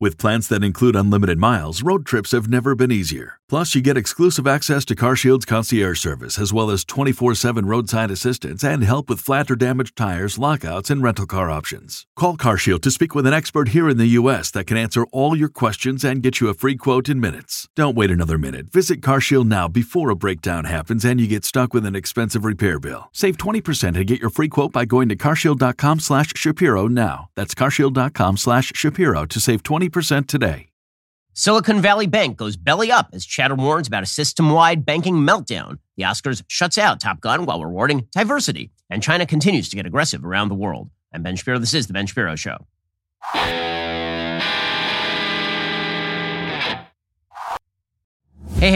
With plans that include unlimited miles, road trips have never been easier. Plus, you get exclusive access to CarShield's concierge service, as well as 24/7 roadside assistance and help with flat or damaged tires, lockouts, and rental car options. Call CarShield to speak with an expert here in the U.S. that can answer all your questions and get you a free quote in minutes. Don't wait another minute. Visit CarShield now before a breakdown happens and you get stuck with an expensive repair bill. Save 20% and get your free quote by going to carshield.com/Shapiro now. That's carshield.com/Shapiro to save 20% today. Silicon Valley Bank goes belly up as Chatham warns about a system-wide banking meltdown. The Oscars shuts out Top Gun while rewarding diversity. And China continues to get aggressive around the world. I'm Ben Shapiro. This is The Ben Shapiro Show. Hey,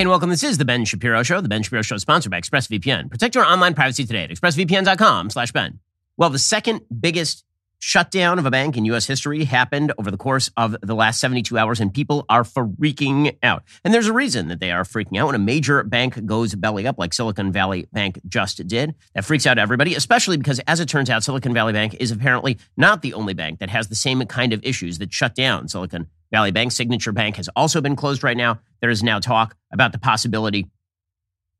and welcome. This is The Ben Shapiro Show. The Ben Shapiro Show is sponsored by ExpressVPN. Protect your online privacy today at expressvpn.com/Ben. Well, the second biggest shutdown of a bank in U.S. history happened over the course of the last 72 hours, and people are freaking out. And there's a reason that they are freaking out. When a major bank goes belly up like Silicon Valley Bank just did, that freaks out everybody, especially because, as it turns out, Silicon Valley Bank is apparently not the only bank that has the same kind of issues that shut down Silicon Valley Bank. Signature Bank has also been closed right now. There is now talk about the possibility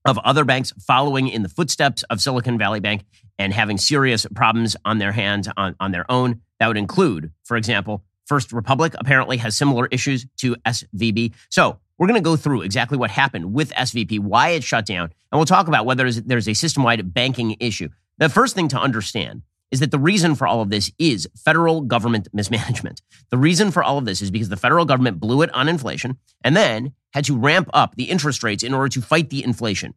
of other banks following in the footsteps of Silicon Valley Bank and having serious problems on their hands on their own. That would include, for example, First Republic apparently has similar issues to SVB. So we're going to go through exactly what happened with SVB, why it shut down, and we'll talk about whether there's a system-wide banking issue. The first thing to understand is that the reason for all of this is federal government mismanagement. The reason for all of this is because the federal government blew it on inflation and then had to ramp up the interest rates in order to fight the inflation.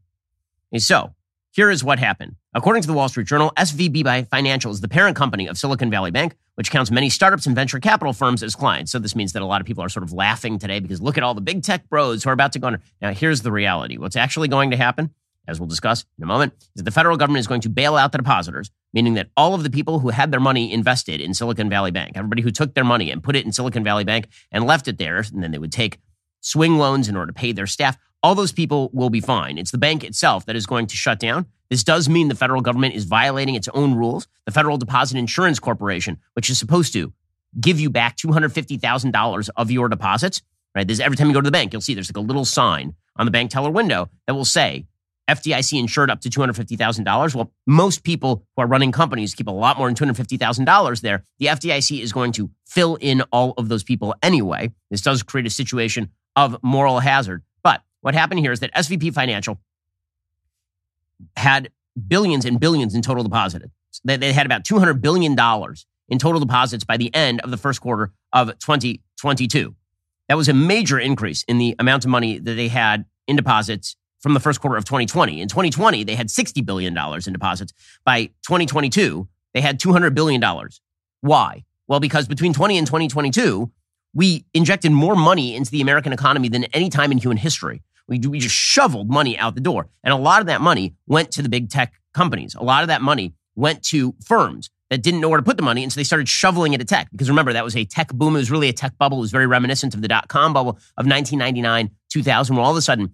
And so here is what happened. According to the Wall Street Journal, SVB Financial is the parent company of Silicon Valley Bank, which counts many startups and venture capital firms as clients. So this means that a lot of people are sort of laughing today because look at all the big tech bros who are about to go under. Now, here's the reality. What's actually going to happen, as we'll discuss in a moment, is that the federal government is going to bail out the depositors, meaning that all of the people who had their money invested in Silicon Valley Bank, everybody who took their money and put it in Silicon Valley Bank and left it there, and then they would take swing loans in order to pay their staff, all those people will be fine. It's the bank itself that is going to shut down. This does mean the federal government is violating its own rules. The Federal Deposit Insurance Corporation, which is supposed to give you back $250,000 of your deposits, right? This, every time you go to the bank, you'll see there's like a little sign on the bank teller window that will say, FDIC insured up to $250,000. Well, most people who are running companies keep a lot more than $250,000 there. The FDIC is going to fill in all of those people anyway. This does create a situation of moral hazard. But what happened here is that SVB Financial had billions and billions in total deposits. They had about $200 billion in total deposits by the end of the first quarter of 2022. That was a major increase in the amount of money that they had in deposits from the first quarter of 2020. In 2020, they had $60 billion in deposits. By 2022, they had $200 billion. Why? Well, because between 20 and 2022, we injected more money into the American economy than any time in human history. We just shoveled money out the door. And a lot of that money went to the big tech companies. A lot of that money went to firms that didn't know where to put the money. And so they started shoveling it at tech. Because remember, that was a tech boom. It was really a tech bubble. It was very reminiscent of the dot-com bubble of 1999, 2000, where all of a sudden,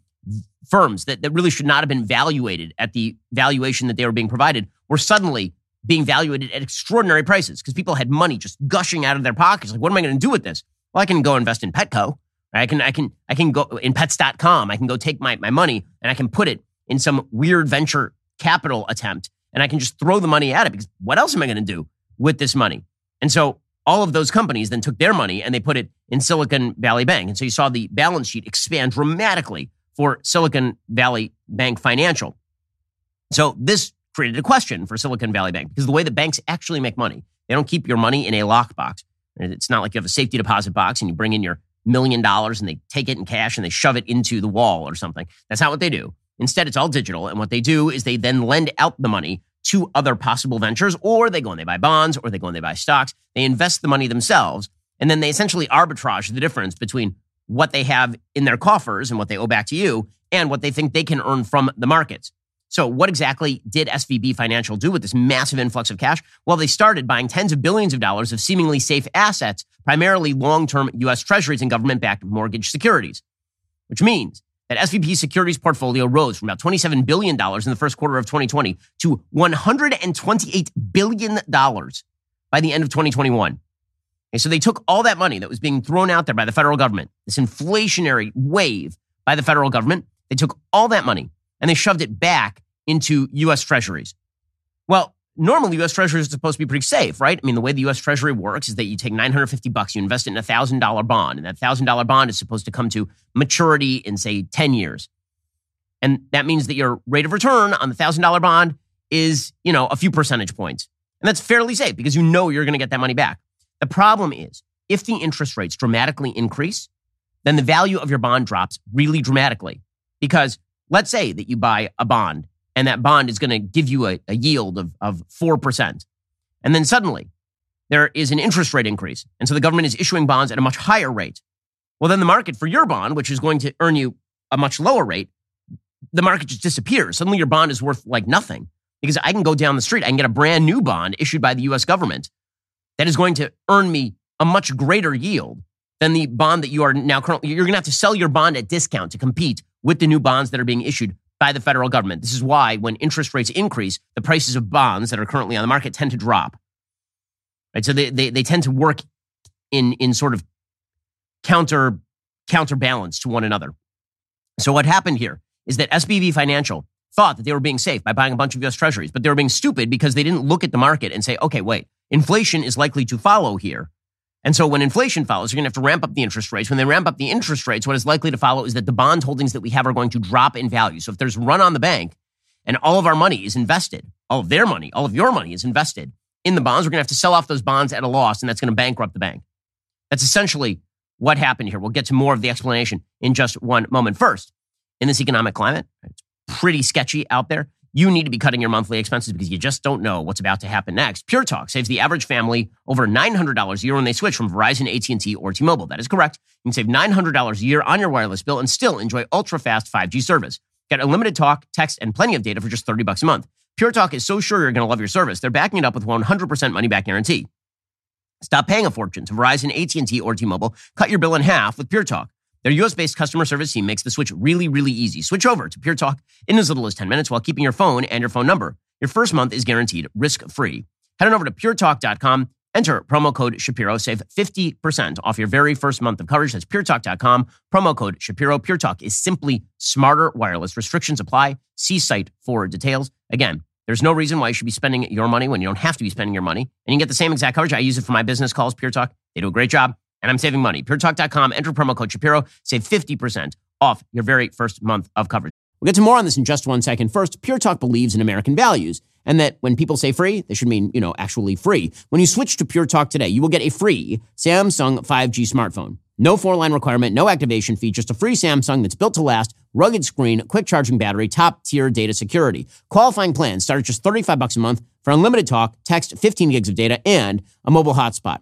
firms that really should not have been valuated at the valuation that they were being provided were suddenly being valuated at extraordinary prices because people had money just gushing out of their pockets. Like, what am I going to do with this? Well, I can go invest in Petco. I can go in pets.com. I can go take my money and I can put it in some weird venture capital attempt and I can just throw the money at it because what else am I going to do with this money? And so all of those companies then took their money and they put it in Silicon Valley Bank. And so you saw the balance sheet expand dramatically for Silicon Valley Bank Financial. So this created a question for Silicon Valley Bank because the way that banks actually make money, they don't keep your money in a lockbox. It's not like you have a safety deposit box and you bring in your $1 million and they take it in cash and they shove it into the wall or something. That's not what they do. Instead, it's all digital. And what they do is they then lend out the money to other possible ventures, or they go and they buy bonds, or they go and they buy stocks. They invest the money themselves. And then they essentially arbitrage the difference between what they have in their coffers and what they owe back to you and what they think they can earn from the markets. So what exactly did SVB Financial do with this massive influx of cash? Well, they started buying tens of billions of dollars of seemingly safe assets, primarily long-term U.S. treasuries and government-backed mortgage securities, which means that SVB's securities portfolio rose from about $27 billion in the first quarter of 2020 to $128 billion by the end of 2021. Okay, so they took all that money that was being thrown out there by the federal government, this inflationary wave by the federal government, they took all that money and they shoved it back into U.S. treasuries. Well, normally U.S. treasuries are supposed to be pretty safe, right? I mean, the way the U.S. treasury works is that you take $950, you invest it in a $1,000 bond, and that $1,000 bond is supposed to come to maturity in, say, 10 years. And that means that your rate of return on the $1,000 bond is, you know, a few percentage points. And that's fairly safe because you know you're going to get that money back. The problem is, if the interest rates dramatically increase, then the value of your bond drops really dramatically. Because let's say that you buy a bond and that bond is going to give you a yield of 4%. And then suddenly there is an interest rate increase. And so the government is issuing bonds at a much higher rate. Well, then the market for your bond, which is going to earn you a much lower rate, the market just disappears. Suddenly your bond is worth like nothing because I can go down the street, I can get a brand new bond issued by the US government that is going to earn me a much greater yield than the bond that you are now currently. You're going to have to sell your bond at discount to compete with the new bonds that are being issued by the federal government. This is why when interest rates increase, the prices of bonds that are currently on the market tend to drop. Right? So they tend to work in sort of counterbalance to one another. So what happened here is that SVB Financial thought that they were being safe by buying a bunch of U.S. treasuries, but they were being stupid because they didn't look at the market and say, okay, wait, inflation is likely to follow here. And so when inflation follows, you're going to have to ramp up the interest rates. When they ramp up the interest rates, what is likely to follow is that the bond holdings that we have are going to drop in value. So if there's run on the bank and all of our money is invested, all of their money, all of your money is invested in the bonds, we're going to have to sell off those bonds at a loss, and that's going to bankrupt the bank. That's essentially what happened here. We'll get to more of the explanation in just one moment. First, in this economic climate, it's pretty sketchy out there. You need to be cutting your monthly expenses because you just don't know what's about to happen next. Pure Talk saves the average family over $900 a year when they switch from Verizon, AT&T, or T-Mobile. That is correct. You can save $900 a year on your wireless bill and still enjoy ultra-fast 5G service. Get unlimited talk, text, and plenty of data for just $30 a month. Pure Talk is so sure you're going to love your service, they're backing it up with 100% money-back guarantee. Stop paying a fortune to Verizon, AT&T, or T-Mobile. Cut your bill in half with Pure Talk. Their U.S.-based customer service team makes the switch really, really easy. Switch over to Pure Talk in as little as 10 minutes while keeping your phone and your phone number. Your first month is guaranteed risk-free. Head on over to puretalk.com, enter promo code Shapiro, save 50% off your very first month of coverage. That's puretalk.com, promo code Shapiro. Pure Talk is simply smarter wireless. Restrictions apply. See site for details. Again, there's no reason why you should be spending your money when you don't have to be spending your money. And you can get the same exact coverage. I use it for my business calls, Pure Talk. They do a great job. And I'm saving money. PureTalk.com, enter promo code Shapiro, save 50% off your very first month of coverage. We'll get to more on this in just one second. First, Pure Talk believes in American values and that when people say free, they should mean, you know, actually free. When you switch to Pure Talk today, you will get a free Samsung 5G smartphone. No four-line requirement, no activation fee, just a free Samsung that's built to last, rugged screen, quick charging battery, top-tier data security. Qualifying plans start at just $35 a month for unlimited talk, text, 15 gigs of data, and a mobile hotspot.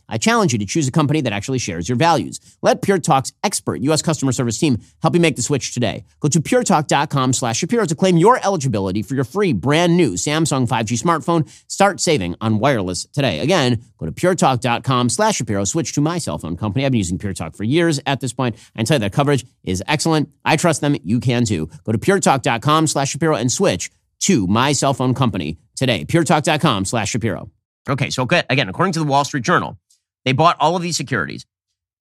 I challenge you to choose a company that actually shares your values. Let Pure Talk's expert U.S. customer service team help you make the switch today. Go to puretalk.com/Shapiro to claim your eligibility for your free brand new Samsung 5G smartphone. Start saving on wireless today. Again, go to puretalk.com/Shapiro. Switch to my cell phone company. I've been using Pure Talk for years at this point. I can tell you their coverage is excellent. I trust them. You can too. Go to puretalk.com/Shapiro and switch to my cell phone company today. puretalk.com/Shapiro. Okay, so again, according to the Wall Street Journal, they bought all of these securities.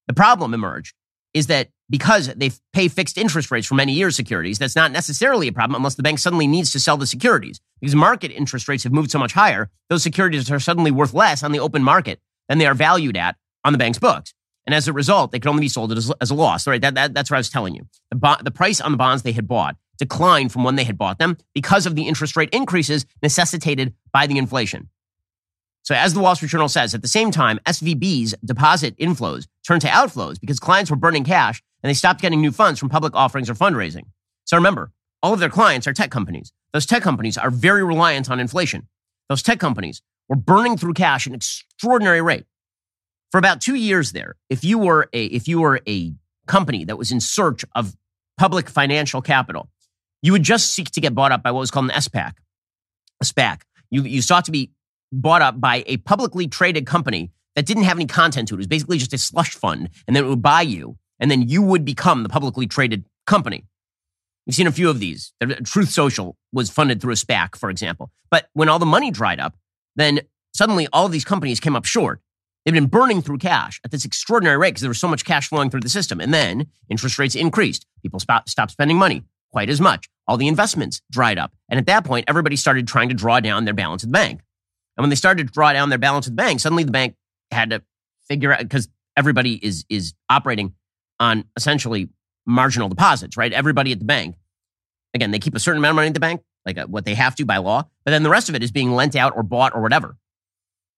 The problem emerged is that because they pay fixed interest rates for many years securities, that's not necessarily a problem unless the bank suddenly needs to sell the securities. Because market interest rates have moved so much higher, those securities are suddenly worth less on the open market than they are valued at on the bank's books. And as a result, they could only be sold as a loss. Right? That's what I was telling you. The price on the bonds they had bought declined from when they had bought them because of the interest rate increases necessitated by the inflation. So as the Wall Street Journal says, at the same time, SVB's deposit inflows turned to outflows because clients were burning cash and they stopped getting new funds from public offerings or fundraising. So remember, all of their clients are tech companies. Those tech companies are very reliant on inflation. Those tech companies were burning through cash at an extraordinary rate. For about 2 years there, if you were a company that was in search of public financial capital, you would just seek to get bought up by what was called an SPAC. A SPAC. You sought to be bought up by a publicly traded company that didn't have any content to it. It was basically just a slush fund, and then it would buy you, and then you would become the publicly traded company. You've seen a few of these. Truth Social was funded through a SPAC, for example. But when all the money dried up, then suddenly all of these companies came up short. They've been burning through cash at this extraordinary rate because there was so much cash flowing through the system. And then interest rates increased. People stopped spending money quite as much. All the investments dried up. And at that point, everybody started trying to draw down their balance at the bank. And when they started to draw down their balance at the bank, suddenly the bank had to figure out, because everybody is operating on essentially marginal deposits, right? Everybody at the bank. Again, they keep a certain amount of money at the bank, like what they have to by law. But then the rest of it is being lent out or bought or whatever.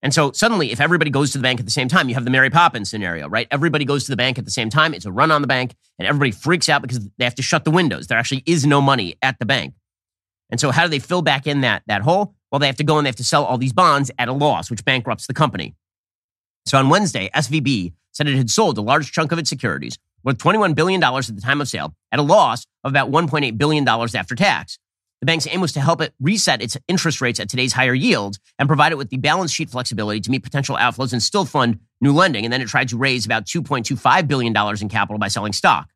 And so suddenly, if everybody goes to the bank at the same time, you have the Mary Poppins scenario, right? Everybody goes to the bank at the same time. It's a run on the bank, and everybody freaks out because they have to shut the windows. There actually is no money at the bank. And so how do they fill back in that hole? Well, they have to go and they have to sell all these bonds at a loss, which bankrupts the company. So on Wednesday, SVB said it had sold a large chunk of its securities worth $21 billion at the time of sale at a loss of about $1.8 billion after tax. The bank's aim was to help it reset its interest rates at today's higher yields and provide it with the balance sheet flexibility to meet potential outflows and still fund new lending. And then it tried to raise about $2.25 billion in capital by selling stock.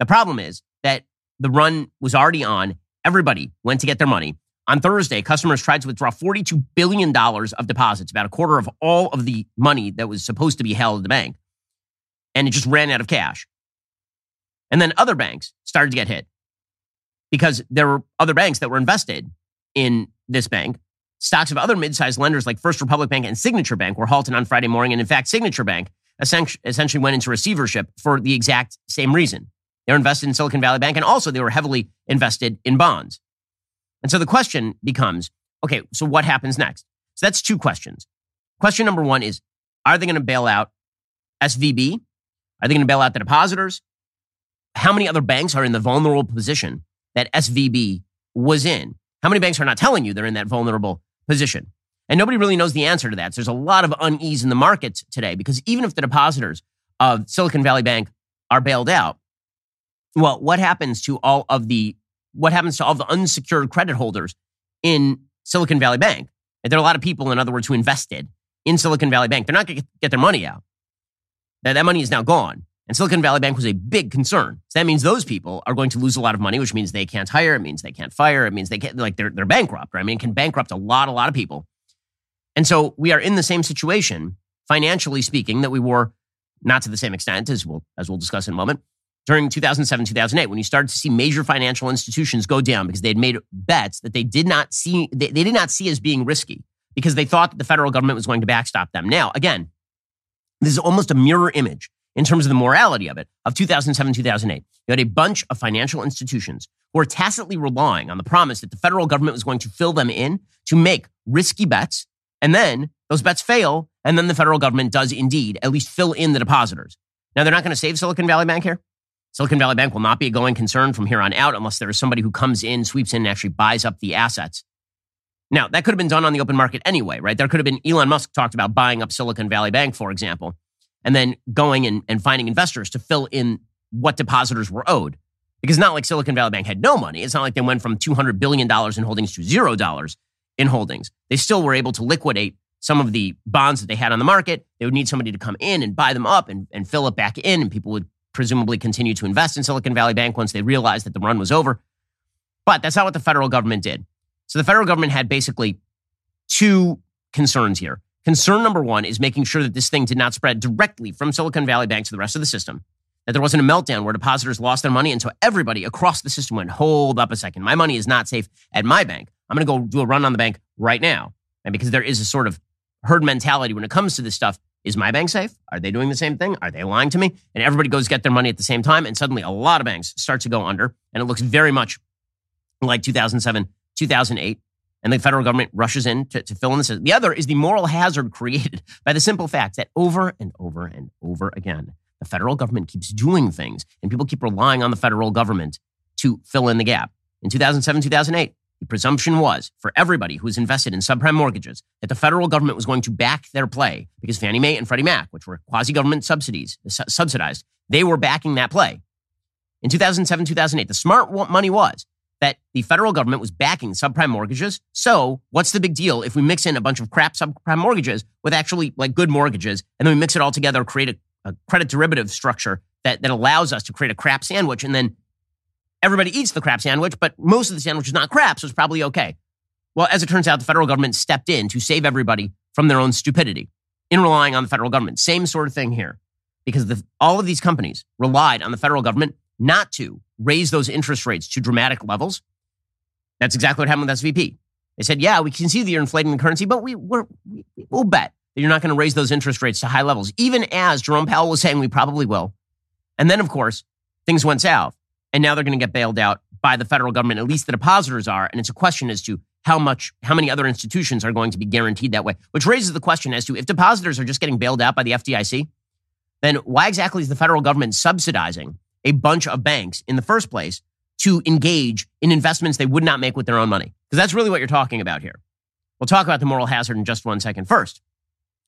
The problem is that the run was already on. Everybody went to get their money. On Thursday, customers tried to withdraw $42 billion of deposits, about a quarter of all of the money that was supposed to be held at the bank. And it just ran out of cash. And then other banks started to get hit, because there were other banks that were invested in this bank. Stocks of other mid-sized lenders like First Republic Bank and Signature Bank were halted on Friday morning. And in fact, Signature Bank essentially went into receivership for the exact same reason. They were invested in Silicon Valley Bank, and also they were heavily invested in bonds. And so the question becomes, okay, so what happens next? So that's two questions. Question number one is, are they going to bail out SVB? Are they going to bail out the depositors? How many other banks are in the vulnerable position that SVB was in? How many banks are not telling you they're in that vulnerable position? And nobody really knows the answer to that. So there's a lot of unease in the markets today, because even if the depositors of Silicon Valley Bank are bailed out, well, what happens to all the unsecured credit holders in Silicon Valley Bank? There are a lot of people, in other words, who invested in Silicon Valley Bank. They're not going to get their money out. That money is now gone. And Silicon Valley Bank was a big concern. So that means those people are going to lose a lot of money, which means they can't hire. It means they can't fire. It means they can't, like, they're bankrupt. Right? I mean, it can bankrupt a lot of people. And so we are in the same situation, financially speaking, that we were, not to the same extent, as we'll discuss in a moment, during 2007, 2008, when you started to see major financial institutions go down because they had made bets that they did not see as being risky, because they thought that the federal government was going to backstop them. Now, again, this is almost a mirror image in terms of the morality of it, of 2007, 2008. You had a bunch of financial institutions who were tacitly relying on the promise that the federal government was going to fill them in to make risky bets, and then those bets fail, and then the federal government does indeed at least fill in the depositors. Now, they're not going to save Silicon Valley Bank here. Silicon Valley Bank will not be a going concern from here on out unless there is somebody who comes in, sweeps in, and actually buys up the assets. Now, that could have been done on the open market anyway, right? There could have been, Elon Musk talked about buying up Silicon Valley Bank, for example, and then going and finding investors to fill in what depositors were owed. Because it's not like Silicon Valley Bank had no money. It's not like they went from $200 billion in holdings to $0 in holdings. They still were able to liquidate some of the bonds that they had on the market. They would need somebody to come in and buy them up and fill it back in, and people would presumably continue to invest in Silicon Valley Bank once they realized that the run was over. But that's not what the federal government did. So the federal government had basically two concerns here. Concern number one is making sure that this thing did not spread directly from Silicon Valley Bank to the rest of the system, that there wasn't a meltdown where depositors lost their money. And so everybody across the system went, hold up a second. My money is not safe at my bank. I'm going to go do a run on the bank right now. And because there is a sort of herd mentality when it comes to this stuff, is my bank safe? Are they doing the same thing? Are they lying to me? And everybody goes get their money at the same time. And suddenly a lot of banks start to go under. And it looks very much like 2007, 2008. And the federal government rushes in to fill in this. The other is the moral hazard created by the simple fact that over and over and over again, the federal government keeps doing things, and people keep relying on the federal government to fill in the gap. In 2007, 2008, the presumption was for everybody who was invested in subprime mortgages that the federal government was going to back their play because Fannie Mae and Freddie Mac, which were quasi-government subsidized, they were backing that play. In 2007, 2008, the smart money was that the federal government was backing subprime mortgages. So what's the big deal if we mix in a bunch of crap subprime mortgages with actually like good mortgages, and then we mix it all together, create a credit derivative structure that allows us to create a crap sandwich, and then everybody eats the crap sandwich, but most of the sandwich is not crap, so it's probably okay. Well, as it turns out, the federal government stepped in to save everybody from their own stupidity in relying on the federal government. Same sort of thing here, because all of these companies relied on the federal government not to raise those interest rates to dramatic levels. That's exactly what happened with SVP. They said, yeah, we can see that you're inflating the currency, but we'll bet that you're not going to raise those interest rates to high levels, even as Jerome Powell was saying we probably will. And then, of course, things went south. And now they're going to get bailed out by the federal government, at least the depositors are. And it's a question as to how many other institutions are going to be guaranteed that way, which raises the question as to if depositors are just getting bailed out by the FDIC, then why exactly is the federal government subsidizing a bunch of banks in the first place to engage in investments they would not make with their own money? Because that's really what you're talking about here. We'll talk about the moral hazard in just one second. First,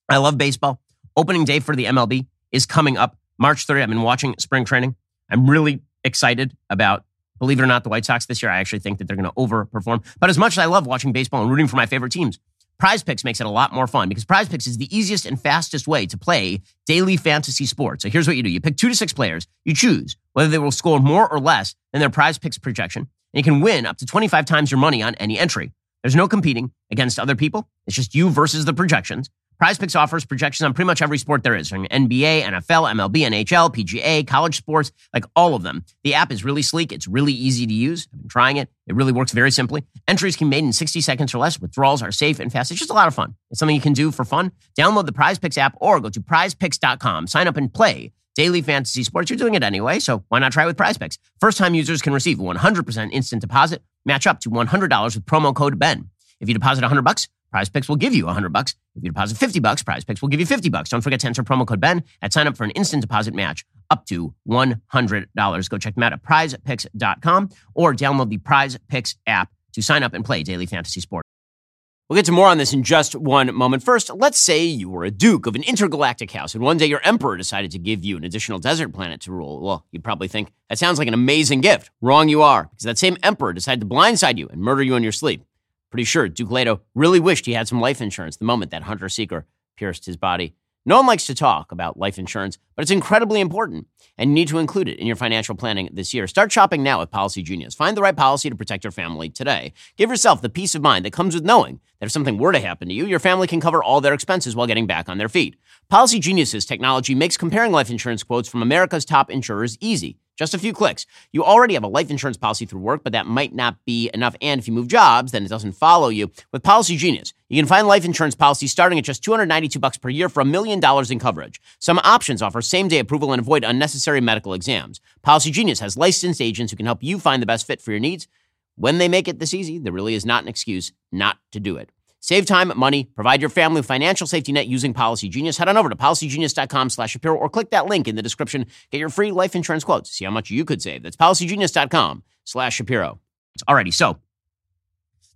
I love baseball. Opening day for the MLB is coming up March 30. I've been watching spring training. I'm really excited about, believe it or not, the White Sox this year. I actually think that they're going to overperform. But as much as I love watching baseball and rooting for my favorite teams, PrizePicks makes it a lot more fun because PrizePicks is the easiest and fastest way to play daily fantasy sports. So here's what you do. You pick 2 to 6 players. You choose whether they will score more or less than their PrizePicks projection. And you can win up to 25 times your money on any entry. There's no competing against other people. It's just you versus the projections. PrizePicks offers projections on pretty much every sport there is, from NBA, NFL, MLB, NHL, PGA, college sports, like all of them. The app is really sleek. It's really easy to use. I've been trying it. It really works very simply. Entries can be made in 60 seconds or less. Withdrawals are safe and fast. It's just a lot of fun. It's something you can do for fun. Download the PrizePicks app or go to prizepicks.com. Sign up and play daily fantasy sports. You're doing it anyway, so why not try with PrizePicks? First-time users can receive 100% instant deposit. Match up to $100 with promo code BEN. If you deposit $100, PrizePicks will give you $100. If you deposit $50, PrizePicks will give you $50. Don't forget to enter promo code BEN at sign up for an instant deposit match up to $100. Go check them out at prizepicks.com or download the PrizePicks app to sign up and play daily fantasy sports. We'll get to more on this in just one moment. First, let's say you were a duke of an intergalactic house and one day your emperor decided to give you an additional desert planet to rule. Well, you'd probably think, that sounds like an amazing gift. Wrong you are, because that same emperor decided to blindside you and murder you in your sleep. Pretty sure Duke Leto really wished he had some life insurance the moment that hunter-seeker pierced his body. No one likes to talk about life insurance, but it's incredibly important, and you need to include it in your financial planning this year. Start shopping now with Policy Genius. Find the right policy to protect your family today. Give yourself the peace of mind that comes with knowing that if something were to happen to you, your family can cover all their expenses while getting back on their feet. Policy Genius's technology makes comparing life insurance quotes from America's top insurers easy. Just a few clicks. You already have a life insurance policy through work, but that might not be enough. And if you move jobs, then it doesn't follow you. With Policy Genius, you can find life insurance policies starting at just $292 per year for $1 million in coverage. Some options offer same-day approval and avoid unnecessary medical exams. Policy Genius has licensed agents who can help you find the best fit for your needs. When they make it this easy, there really is not an excuse not to do it. Save time, money, provide your family with financial safety net using Policy Genius. Head on over to policygenius.com/Shapiro or click that link in the description. Get your free life insurance quote to see how much you could save. That's policygenius.com/Shapiro. Alrighty, so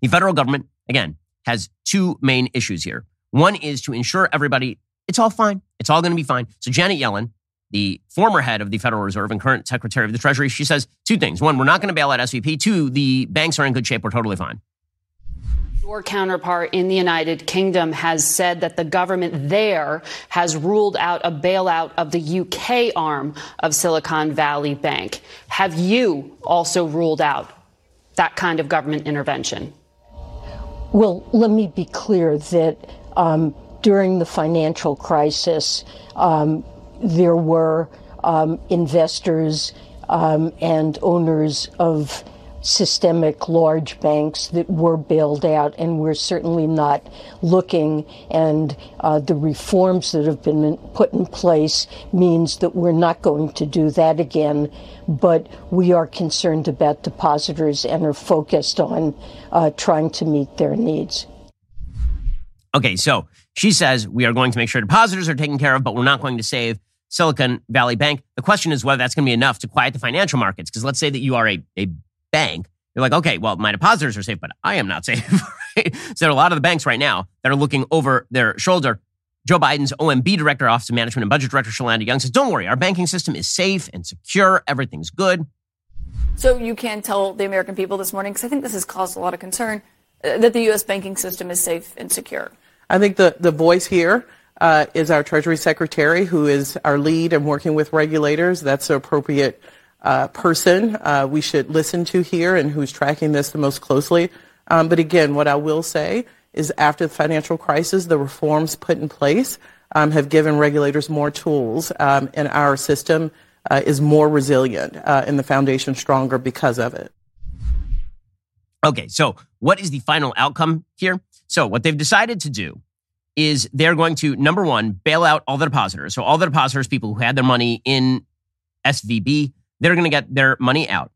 the federal government, again, has two main issues here. One is to ensure everybody, it's all fine. It's all going to be fine. So Janet Yellen, the former head of the Federal Reserve and current Secretary of the Treasury, she says two things. One, we're not going to bail out SVP. Two, the banks are in good shape. We're totally fine. Your counterpart in the United Kingdom has said that the government there has ruled out a bailout of the UK arm of Silicon Valley Bank. Have you also ruled out that kind of government intervention? Well, let me be clear that during the financial crisis, there were investors and owners of systemic large banks that were bailed out, and we're certainly not looking, and the reforms that have been put in place means that we're not going to do that again, but we are concerned about depositors and are focused on trying to meet their needs. Okay, so she says we are going to make sure depositors are taken care of, but we're not going to save Silicon Valley Bank. The question is whether that's going to be enough to quiet the financial markets, because let's say that you are a bank, they're like, okay, well, my depositors are safe, but I am not safe. Right? So there are a lot of the banks right now that are looking over their shoulder. Joe Biden's OMB director, Office of Management and Budget Director, Shalanda Young, says, don't worry, our banking system is safe and secure. Everything's good. So you can tell the American people this morning, because I think this has caused a lot of concern, that the U.S. banking system is safe and secure. I think the voice here is our Treasury Secretary, who is our lead and working with regulators. That's the appropriate person we should listen to here and who's tracking this the most closely. But again, what I will say is after the financial crisis, the reforms put in place have given regulators more tools, and our system is more resilient and the foundation stronger because of it. Okay, so what is the final outcome here? So what they've decided to do is they're going to, number one, bail out all the depositors. So all the depositors, people who had their money in SVB, they're going to get their money out.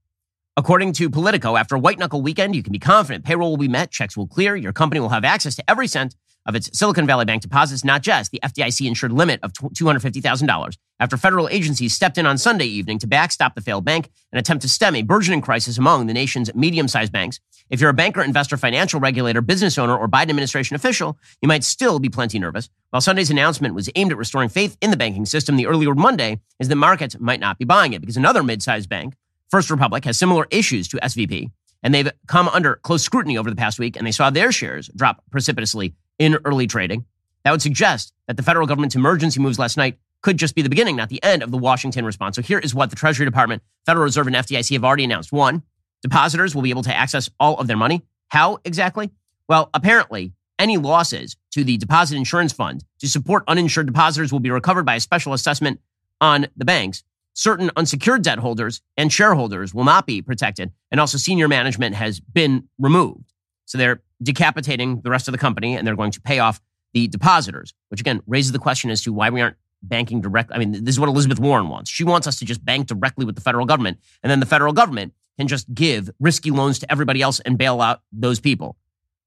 According to Politico, after a white-knuckle weekend, you can be confident payroll will be met, checks will clear, your company will have access to every cent of its Silicon Valley Bank deposits, not just the FDIC-insured limit of $250,000, after federal agencies stepped in on Sunday evening to backstop the failed bank and attempt to stem a burgeoning crisis among the nation's medium-sized banks. If you're a banker, investor, financial regulator, business owner, or Biden administration official, you might still be plenty nervous. While Sunday's announcement was aimed at restoring faith in the banking system, the earlier Monday is that markets might not be buying it because another mid-sized bank, First Republic, has similar issues to SVB, and they've come under close scrutiny over the past week, and they saw their shares drop precipitously in early trading. That would suggest that the federal government's emergency moves last night could just be the beginning, not the end, of the Washington response. So here is what the Treasury Department, Federal Reserve, and FDIC have already announced. One, depositors will be able to access all of their money. How exactly? Well, apparently, any losses to the deposit insurance fund to support uninsured depositors will be recovered by a special assessment on the banks. Certain unsecured debt holders and shareholders will not be protected. And also senior management has been removed. So they're decapitating the rest of the company and they're going to pay off the depositors, which again raises the question as to why we aren't banking directly. I mean, this is what Elizabeth Warren wants. She wants us to just bank directly with the federal government. And then the federal government can just give risky loans to everybody else and bail out those people.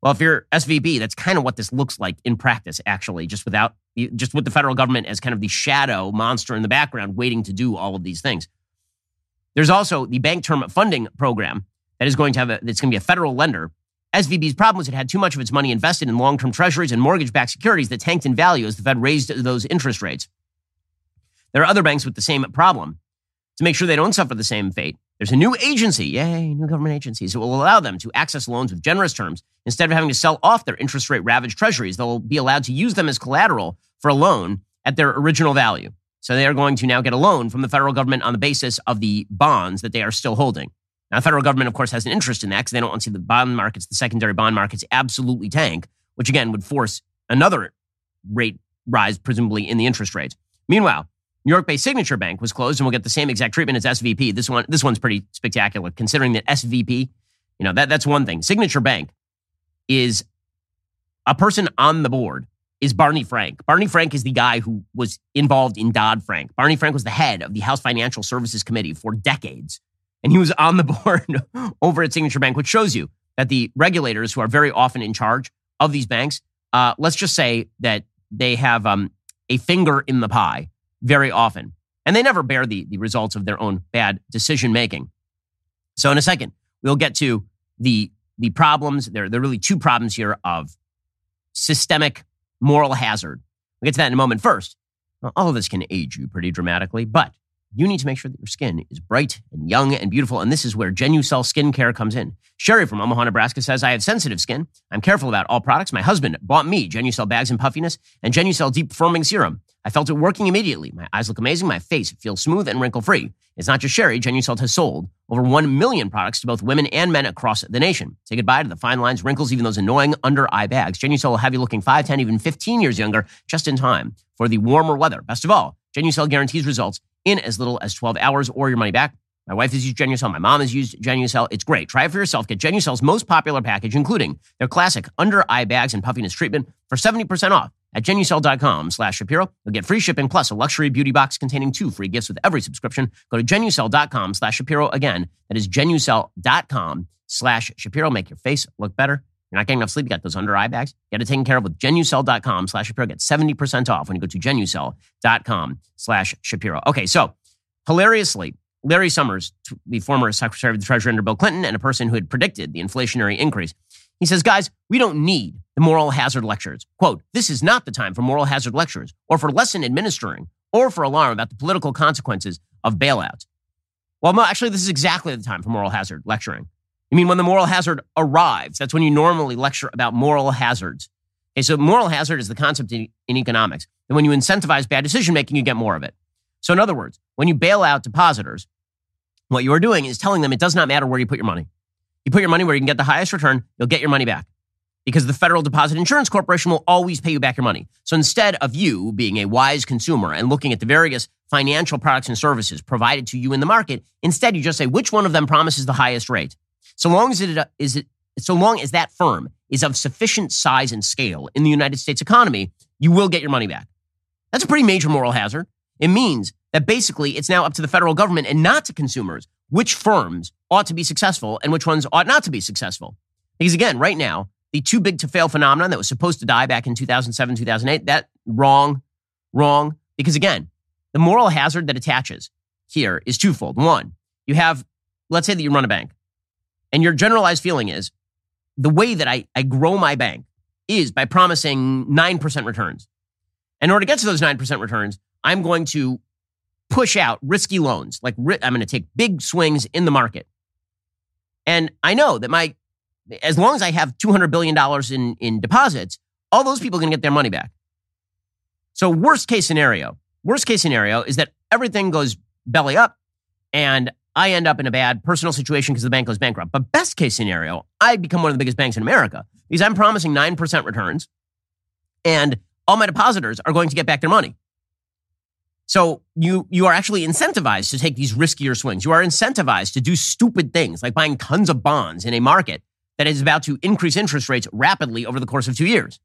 Well, if you're SVB, that's kind of what this looks like in practice, actually, just with the federal government as kind of the shadow monster in the background waiting to do all of these things. There's also the Bank Term Funding Program that is going to have that's going to be a federal lender. SVB's problem was it had too much of its money invested in long-term treasuries and mortgage-backed securities that tanked in value as the Fed raised those interest rates. There are other banks with the same problem. To make sure they don't suffer the same fate, there's a new agency, yay, new government agencies, that will allow them to access loans with generous terms. Instead of having to sell off their interest rate ravaged treasuries, they'll be allowed to use them as collateral for a loan at their original value. So they are going to now get a loan from the federal government on the basis of the bonds that they are still holding. Now, the federal government, of course, has an interest in that because they don't want to see the bond markets, the secondary bond markets, absolutely tank, which again would force another rate rise, presumably in the interest rates. Meanwhile, New York-based Signature Bank was closed and will get the same exact treatment as SVP. This one's pretty spectacular, considering that SVP, that's one thing. Signature Bank is a person on the board is Barney Frank. Barney Frank is the guy who was involved in Dodd-Frank. Barney Frank was the head of the House Financial Services Committee for decades, and he was on the board over at Signature Bank, which shows you that the regulators who are very often in charge of these banks, let's just say that they have a finger in the pie very often. And they never bear the results of their own bad decision-making. So in a second, we'll get to the problems. There are really two problems here of systemic moral hazard. We'll get to that in a moment. First, all of this can age you pretty dramatically, but you need to make sure that your skin is bright and young and beautiful. And this is where GenuCell skincare comes in. Sherry from Omaha, Nebraska says, I have sensitive skin. I'm careful about all products. My husband bought me GenuCell bags and puffiness and GenuCell deep firming serum. I felt it working immediately. My eyes look amazing. My face feels smooth and wrinkle-free. It's not just Sherry. GenuCell has sold over 1 million products to both women and men across the nation. Say goodbye to the fine lines, wrinkles, even those annoying under-eye bags. GenuCell will have you looking 5, 10, even 15 years younger just in time for the warmer weather. Best of all, GenuCell guarantees results in as little as 12 hours or your money back. My wife has used GenuCell. My mom has used GenuCell. It's great. Try it for yourself. Get GenuCell's most popular package, including their classic under-eye bags and puffiness treatment for 70% off at GenuCell.com/Shapiro. You'll get free shipping plus a luxury beauty box containing 2 free gifts with every subscription. Go to GenuCell.com/Shapiro. Again, that is GenuCell.com/Shapiro. Make your face look better. You're not getting enough sleep. You got those under-eye bags. Get it taken care of with GenuCell.com/Shapiro. Get 70% off when you go to GenuCell.com/Shapiro. Okay, so hilariously, Larry Summers, the former Secretary of the Treasury under Bill Clinton and a person who had predicted the inflationary increase. He says, guys, we don't need the moral hazard lectures. Quote, this is not the time for moral hazard lectures or for lesson administering or for alarm about the political consequences of bailouts. Well, actually, this is exactly the time for moral hazard lecturing. I mean, when the moral hazard arrives, that's when you normally lecture about moral hazards. Okay, so moral hazard is the concept in economics. And when you incentivize bad decision-making, you get more of it. So in other words, when you bail out depositors, what you are doing is telling them it does not matter where you put your money. You put your money where you can get the highest return, you'll get your money back. Because the Federal Deposit Insurance Corporation will always pay you back your money. So instead of you being a wise consumer and looking at the various financial products and services provided to you in the market, instead you just say, which one of them promises the highest rate? So long as that firm is of sufficient size and scale in the United States economy, you will get your money back. That's a pretty major moral hazard. It means that basically it's now up to the federal government and not to consumers which firms ought to be successful and which ones ought not to be successful. Because again, right now, the too big to fail phenomenon that was supposed to die back in 2007, 2008, wrong. Because again, the moral hazard that attaches here is twofold. One, you have, let's say that you run a bank and your generalized feeling is the way that I grow my bank is by promising 9% returns. In order to get to those 9% returns, I'm going to push out risky loans. Like I'm going to take big swings in the market. And I know that as long as I have $200 billion in deposits, all those people are going to get their money back. So worst case scenario is that everything goes belly up and I end up in a bad personal situation because the bank goes bankrupt. But best case scenario, I become one of the biggest banks in America because I'm promising 9% returns and all my depositors are going to get back their money. So you are actually incentivized to take these riskier swings. You are incentivized to do stupid things like buying tons of bonds in a market that is about to increase interest rates rapidly over the course of 2 years.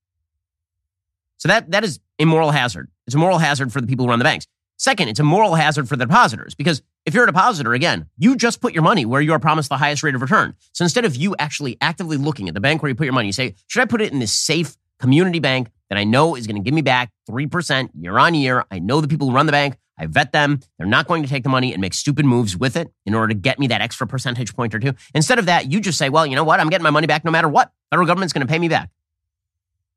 So that is a moral hazard. It's a moral hazard for the people who run the banks. Second, it's a moral hazard for the depositors because if you're a depositor, again, you just put your money where you are promised the highest rate of return. So instead of you actually actively looking at the bank where you put your money, you say, should I put it in this safe community bank that I know is going to give me back 3% year on year? I know the people who run the bank. I vet them. They're not going to take the money and make stupid moves with it in order to get me that extra percentage point or two. Instead of that, you just say, well, you know what? I'm getting my money back no matter what. Federal government's going to pay me back.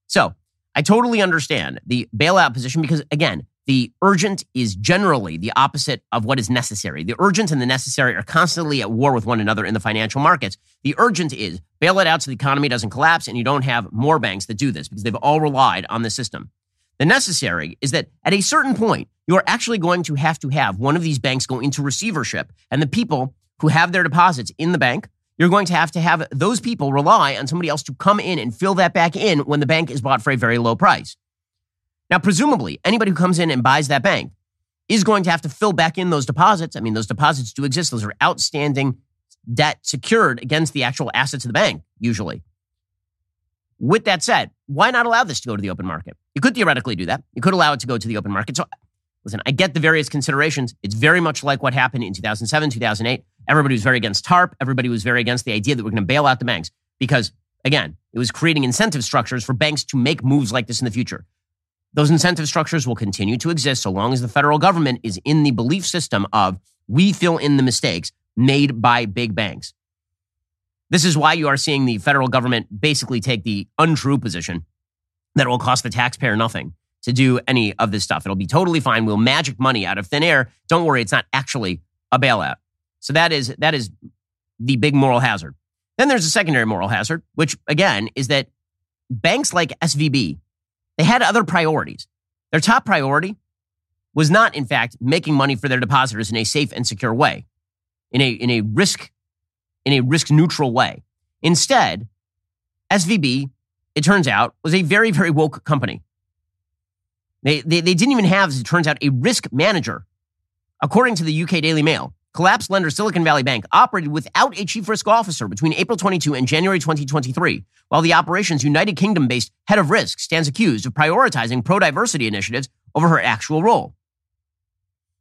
So I totally understand the bailout position because, again, the urgent is generally the opposite of what is necessary. The urgent and the necessary are constantly at war with one another in the financial markets. The urgent is bail it out so the economy doesn't collapse and you don't have more banks that do this because they've all relied on the system. The necessary is that at a certain point, you are actually going to have one of these banks go into receivership and the people who have their deposits in the bank, you're going to have those people rely on somebody else to come in and fill that back in when the bank is bought for a very low price. Now, presumably, anybody who comes in and buys that bank is going to have to fill back in those deposits. I mean, those deposits do exist. Those are outstanding debt secured against the actual assets of the bank, usually. With that said, why not allow this to go to the open market? You could theoretically do that. You could allow it to go to the open market. So, listen, I get the various considerations. It's very much like what happened in 2007, 2008. Everybody was very against TARP. Everybody was very against the idea that we're going to bail out the banks because, again, it was creating incentive structures for banks to make moves like this in the future. Those incentive structures will continue to exist so long as the federal government is in the belief system of we fill in the mistakes made by big banks. This is why you are seeing the federal government basically take the untrue position that it will cost the taxpayer nothing to do any of this stuff. It'll be totally fine. We'll magic money out of thin air. Don't worry, it's not actually a bailout. So that is the big moral hazard. Then there's a secondary moral hazard, which again is that banks like SVB, they had other priorities. Their top priority was not, in fact, making money for their depositors in a safe and secure way, in a risk-neutral way. Instead, SVB, it turns out, was a very, very woke company. They didn't even have, as it turns out, a risk manager. According to the UK Daily Mail, collapsed lender Silicon Valley Bank operated without a chief risk officer between April 22 and January 2023, while the operation's United Kingdom-based head of risk stands accused of prioritizing pro-diversity initiatives over her actual role.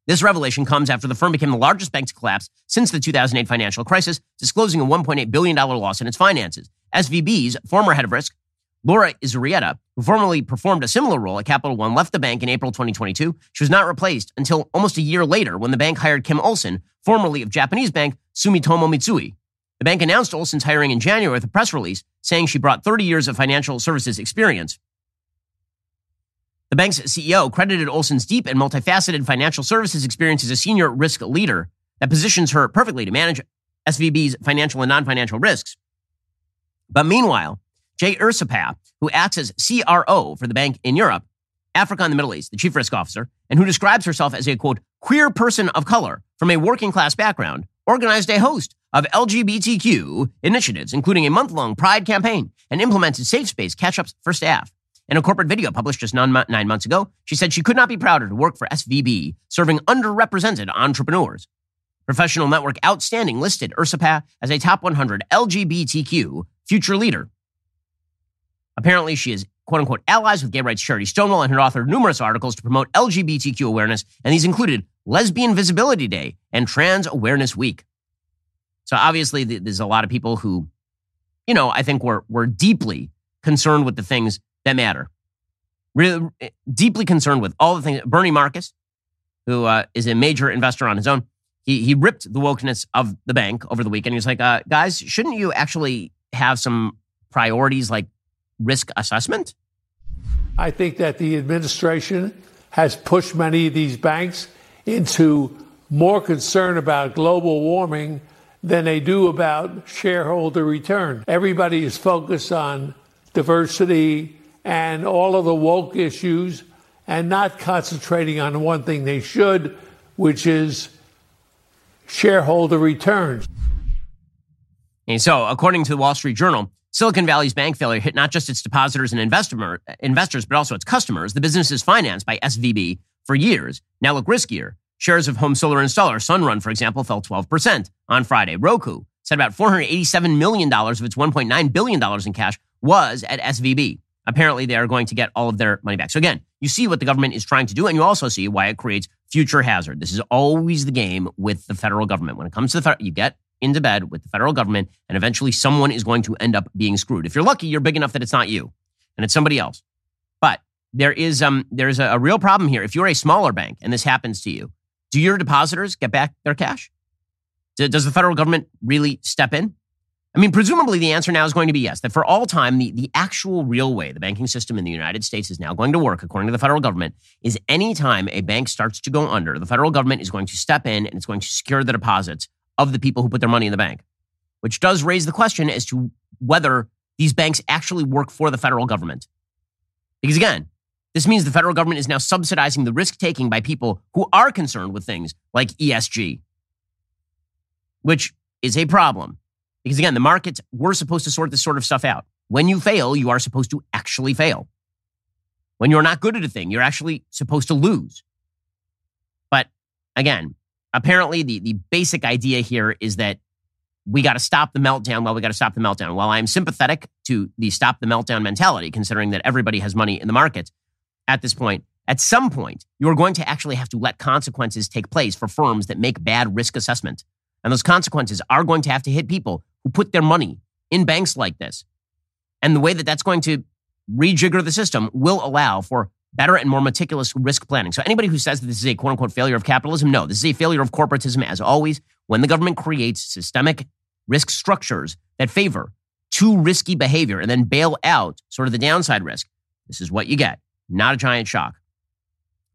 This revelation comes after the firm became the largest bank to collapse since the 2008 financial crisis, disclosing a $1.8 billion loss in its finances. SVB's former head of risk, Laura Izurieta, who formerly performed a similar role at Capital One, left the bank in April 2022. She was not replaced until almost a year later when the bank hired Kim Olsen, formerly of Japanese bank Sumitomo Mitsui. The bank announced Olsen's hiring in January with a press release saying she brought 30 years of financial services experience. The bank's CEO credited Olsen's deep and multifaceted financial services experience as a senior risk leader that positions her perfectly to manage SVB's financial and non-financial risks. But meanwhile, Jay Irsapah, who acts as CRO for the bank in Europe, Africa and the Middle East, the chief risk officer, and who describes herself as a, quote, queer person of color from a working-class background, organized a host of LGBTQ initiatives, including a month-long pride campaign, and implemented safe space catch-ups for staff. In a corporate video published just 9 months ago, she said she could not be prouder to work for SVB, serving underrepresented entrepreneurs. Professional Network Outstanding listed Irsapah as a top 100 LGBTQ future leader. Apparently, she is, quote-unquote, allies with gay rights charity Stonewall and had authored numerous articles to promote LGBTQ awareness, and these included Lesbian Visibility Day and Trans Awareness Week. So obviously, there's a lot of people who, you know, I think were deeply concerned with the things that matter. Really, deeply concerned with all the things. Bernie Marcus, who is a major investor on his own, he ripped the wokeness of the bank over the weekend. He was like, guys, shouldn't you actually have some priorities like risk assessment? I think that the administration has pushed many of these banks into more concern about global warming than they do about shareholder return. Everybody is focused on diversity and all of the woke issues and not concentrating on one thing they should, which is shareholder returns. And so, according to the Wall Street Journal, Silicon Valley's bank failure hit not just its depositors and investors, but also its customers. The business is financed by SVB for years, now look riskier. Shares of home solar installer Sunrun, for example, fell 12% on Friday. Roku said about $487 million of its $1.9 billion in cash was at SVB. Apparently, they are going to get all of their money back. So again, you see what the government is trying to do, and you also see why it creates future hazard. This is always the game with the federal government. When it comes to you get into bed with the federal government, and eventually someone is going to end up being screwed. If you're lucky, you're big enough that it's not you, and it's somebody else. But there is a real problem here. If you're a smaller bank and this happens to you, do your depositors get back their cash? Does the federal government really step in? I mean, presumably the answer now is going to be yes, that for all time, the actual real way the banking system in the United States is now going to work, according to the federal government, is any time a bank starts to go under, the federal government is going to step in and it's going to secure the deposits of the people who put their money in the bank, which does raise the question as to whether these banks actually work for the federal government. Because again, this means the federal government is now subsidizing the risk-taking by people who are concerned with things like ESG, which is a problem. Because again, the markets were supposed to sort this sort of stuff out. When you fail, you are supposed to actually fail. When you're not good at a thing, you're actually supposed to lose. But again, apparently the basic idea here is that we got to stop the meltdown. While I am sympathetic to the stop the meltdown mentality, considering that everybody has money in the market at this point, at some point, you're going to actually have to let consequences take place for firms that make bad risk assessment. And those consequences are going to have to hit people who put their money in banks like this. And the way that that's going to rejigger the system will allow for better and more meticulous risk planning. So anybody who says that this is a quote-unquote failure of capitalism, no, this is a failure of corporatism. As always, when the government creates systemic risk structures that favor too risky behavior and then bail out sort of the downside risk, this is what you get. Not a giant shock.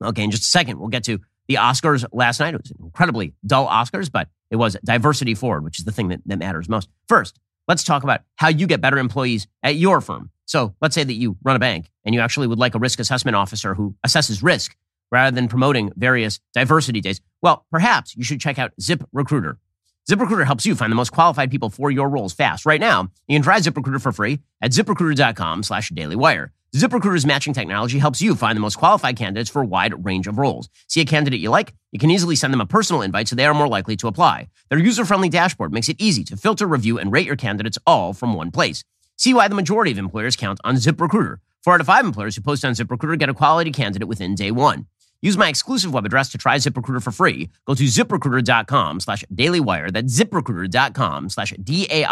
Okay, in just a second, we'll get to the Oscars last night. It was an incredibly dull Oscars, but it was diversity forward, which is the thing that matters most. First, let's talk about how you get better employees at your firm. So let's say that you run a bank and you actually would like a risk assessment officer who assesses risk rather than promoting various diversity days. Well, perhaps you should check out ZipRecruiter. ZipRecruiter helps you find the most qualified people for your roles fast. Right now, you can try ZipRecruiter for free at ZipRecruiter.com/dailywire. ZipRecruiter's matching technology helps you find the most qualified candidates for a wide range of roles. See a candidate you like? You can easily send them a personal invite so they are more likely to apply. Their user-friendly dashboard makes it easy to filter, review, and rate your candidates all from one place. See why the majority of employers count on ZipRecruiter. 4 out of 5 employers who post on ZipRecruiter get a quality candidate within day one. Use my exclusive web address to try ZipRecruiter for free. Go to ZipRecruiter.com/DailyWire. That's ZipRecruiter.com/DAILYWIRE.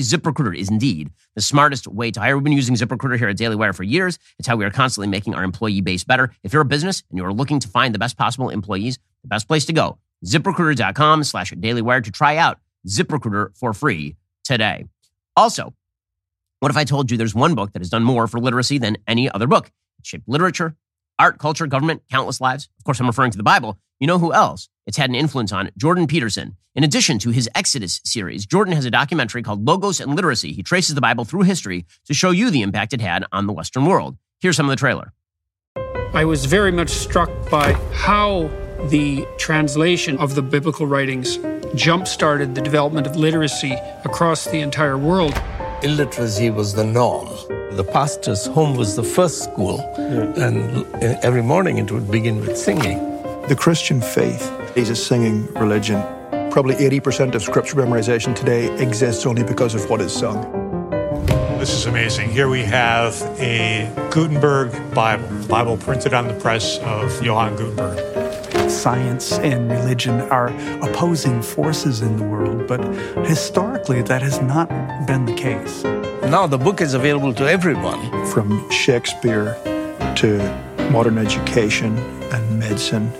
ZipRecruiter is indeed the smartest way to hire. We've been using ZipRecruiter here at Daily Wire for years. It's how we are constantly making our employee base better. If you're a business and you're looking to find the best possible employees, the best place to go ZipRecruiter.com/dailywire to try out ZipRecruiter for free today. Also, what if I told you there's one book that has done more for literacy than any other book? It shaped literature, art, culture, government, countless lives. Of course, I'm referring to the Bible. You know who else it's had an influence on? Jordan Peterson. In addition to his Exodus series, Jordan has a documentary called Logos and Literacy. He traces the Bible through history to show you the impact it had on the Western world. Here's some of the trailer. I was very much struck by how the translation of the biblical writings jump-started the development of literacy across the entire world. Illiteracy was the norm. The pastor's home was the first school, and every morning it would begin with singing. The Christian faith is a singing religion. Probably 80% of scripture memorization today exists only because of what is sung. This is amazing. Here we have a Gutenberg Bible printed on the press of Johann Gutenberg. Science and religion are opposing forces in the world, but historically that has not been the case. Now the book is available to everyone. From Shakespeare to modern education and medicine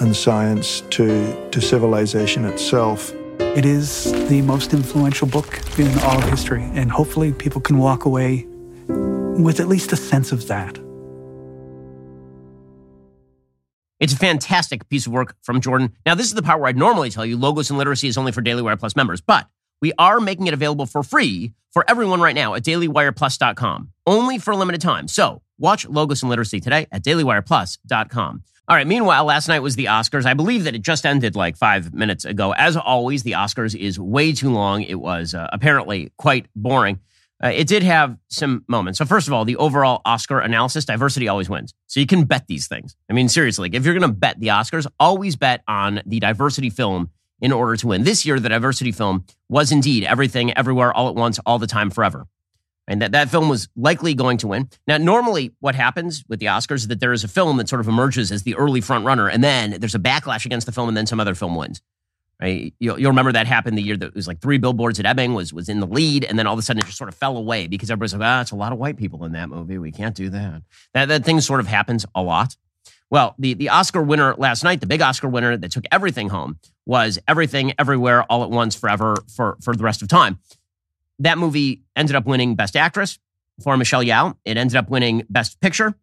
and science to civilization itself. It is the most influential book in all of history, and hopefully people can walk away with at least a sense of that. It's a fantastic piece of work from Jordan. Now, this is the part where I'd normally tell you Logos and Literacy is only for Daily Wire Plus members, but we are making it available for free for everyone right now at dailywireplus.com, only for a limited time. So watch Logos and Literacy today at dailywireplus.com. All right. Meanwhile, last night was the Oscars. I believe that it just ended like 5 minutes ago. As always, the Oscars is way too long. It was apparently quite boring. It did have some moments. So first of all, the overall Oscar analysis, diversity always wins. So you can bet these things. I mean, seriously, if you're going to bet the Oscars, always bet on the diversity film in order to win. This year, the diversity film was indeed Everything, Everywhere, All at Once, All the Time, Forever. And that film was likely going to win. Now, normally what happens with the Oscars is that there is a film that sort of emerges as the early front runner, and then there's a backlash against the film, and then some other film wins. Right? You'll remember that happened the year that it was like Three Billboards at Ebbing was in the lead, and then all of a sudden it just sort of fell away because everybody's like, it's a lot of white people in that movie. We can't do that. That thing sort of happens a lot. Well, the Oscar winner last night, the big Oscar winner that took everything home, was Everything, Everywhere, All at Once, Forever, for the rest of time. That movie ended up winning Best Actress for Michelle Yeoh. It ended up winning Best Picture.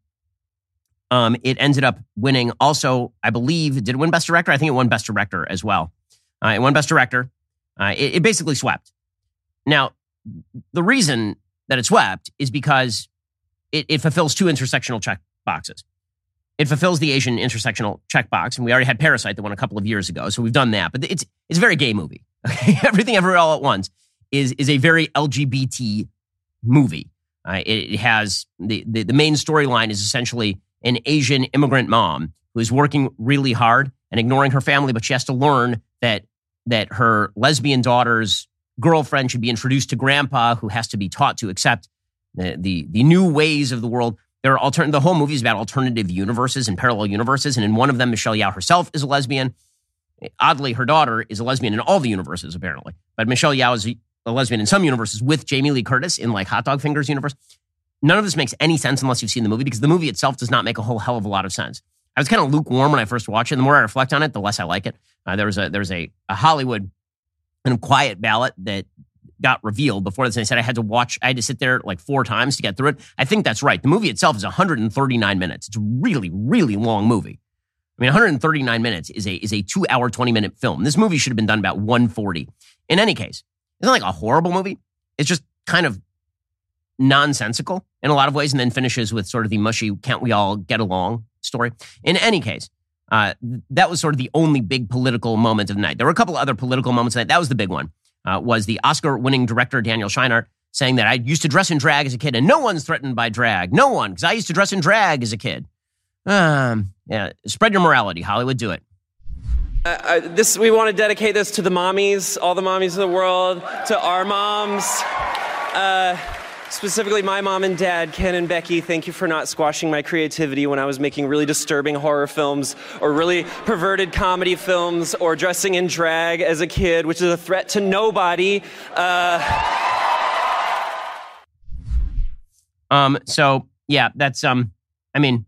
It ended up winning also, I believe, did it win Best Director? I think it won Best Director as well. It won Best Director. It basically swept. Now, the reason that it swept is because it fulfills two intersectional check boxes. It fulfills the Asian intersectional checkbox, and we already had Parasite that won a couple of years ago, so we've done that. But it's a very gay movie. Okay? Everything, Everywhere, All at Once is a very LGBT movie. It has the main storyline is essentially an Asian immigrant mom who is working really hard and ignoring her family, but she has to learn that her lesbian daughter's girlfriend should be introduced to grandpa, who has to be taught to accept the new ways of the world. There are the whole movie is about alternative universes and parallel universes, and in one of them, Michelle Yeoh herself is a lesbian. Oddly, her daughter is a lesbian in all the universes, apparently. But Michelle Yeoh is a lesbian in some universes with Jamie Lee Curtis in like Hot Dog Fingers universe. None of this makes any sense unless you've seen the movie, because the movie itself does not make a whole hell of a lot of sense. I was kind of lukewarm when I first watched it. The more I reflect on it, the less I like it. There was a Hollywood and quiet ballot that got revealed before this, and I said I had to sit there like four times to get through it. I think that's right. The movie itself is 139 minutes. It's a really, really long movie. I mean, 139 minutes is a 2 hour, 20 minute film. This movie should have been done about 140. In any case, it's not like a horrible movie. It's just kind of nonsensical in a lot of ways, and then finishes with sort of the mushy, can't we all get along story. In any case, that was sort of the only big political moment of the night. There were a couple other political moments of the night. That was the big one. Was the Oscar-winning director Daniel Scheinert saying that I used to dress in drag as a kid, and no one's threatened by drag. No one, because I used to dress in drag as a kid. Spread your morality, Hollywood. Do it. We want to dedicate this to the mommies, all the mommies in the world, to our moms, specifically my mom and dad, Ken and Becky. Thank you for not squashing my creativity when I was making really disturbing horror films or really perverted comedy films or dressing in drag as a kid, which is a threat to nobody. So yeah, that's, I mean,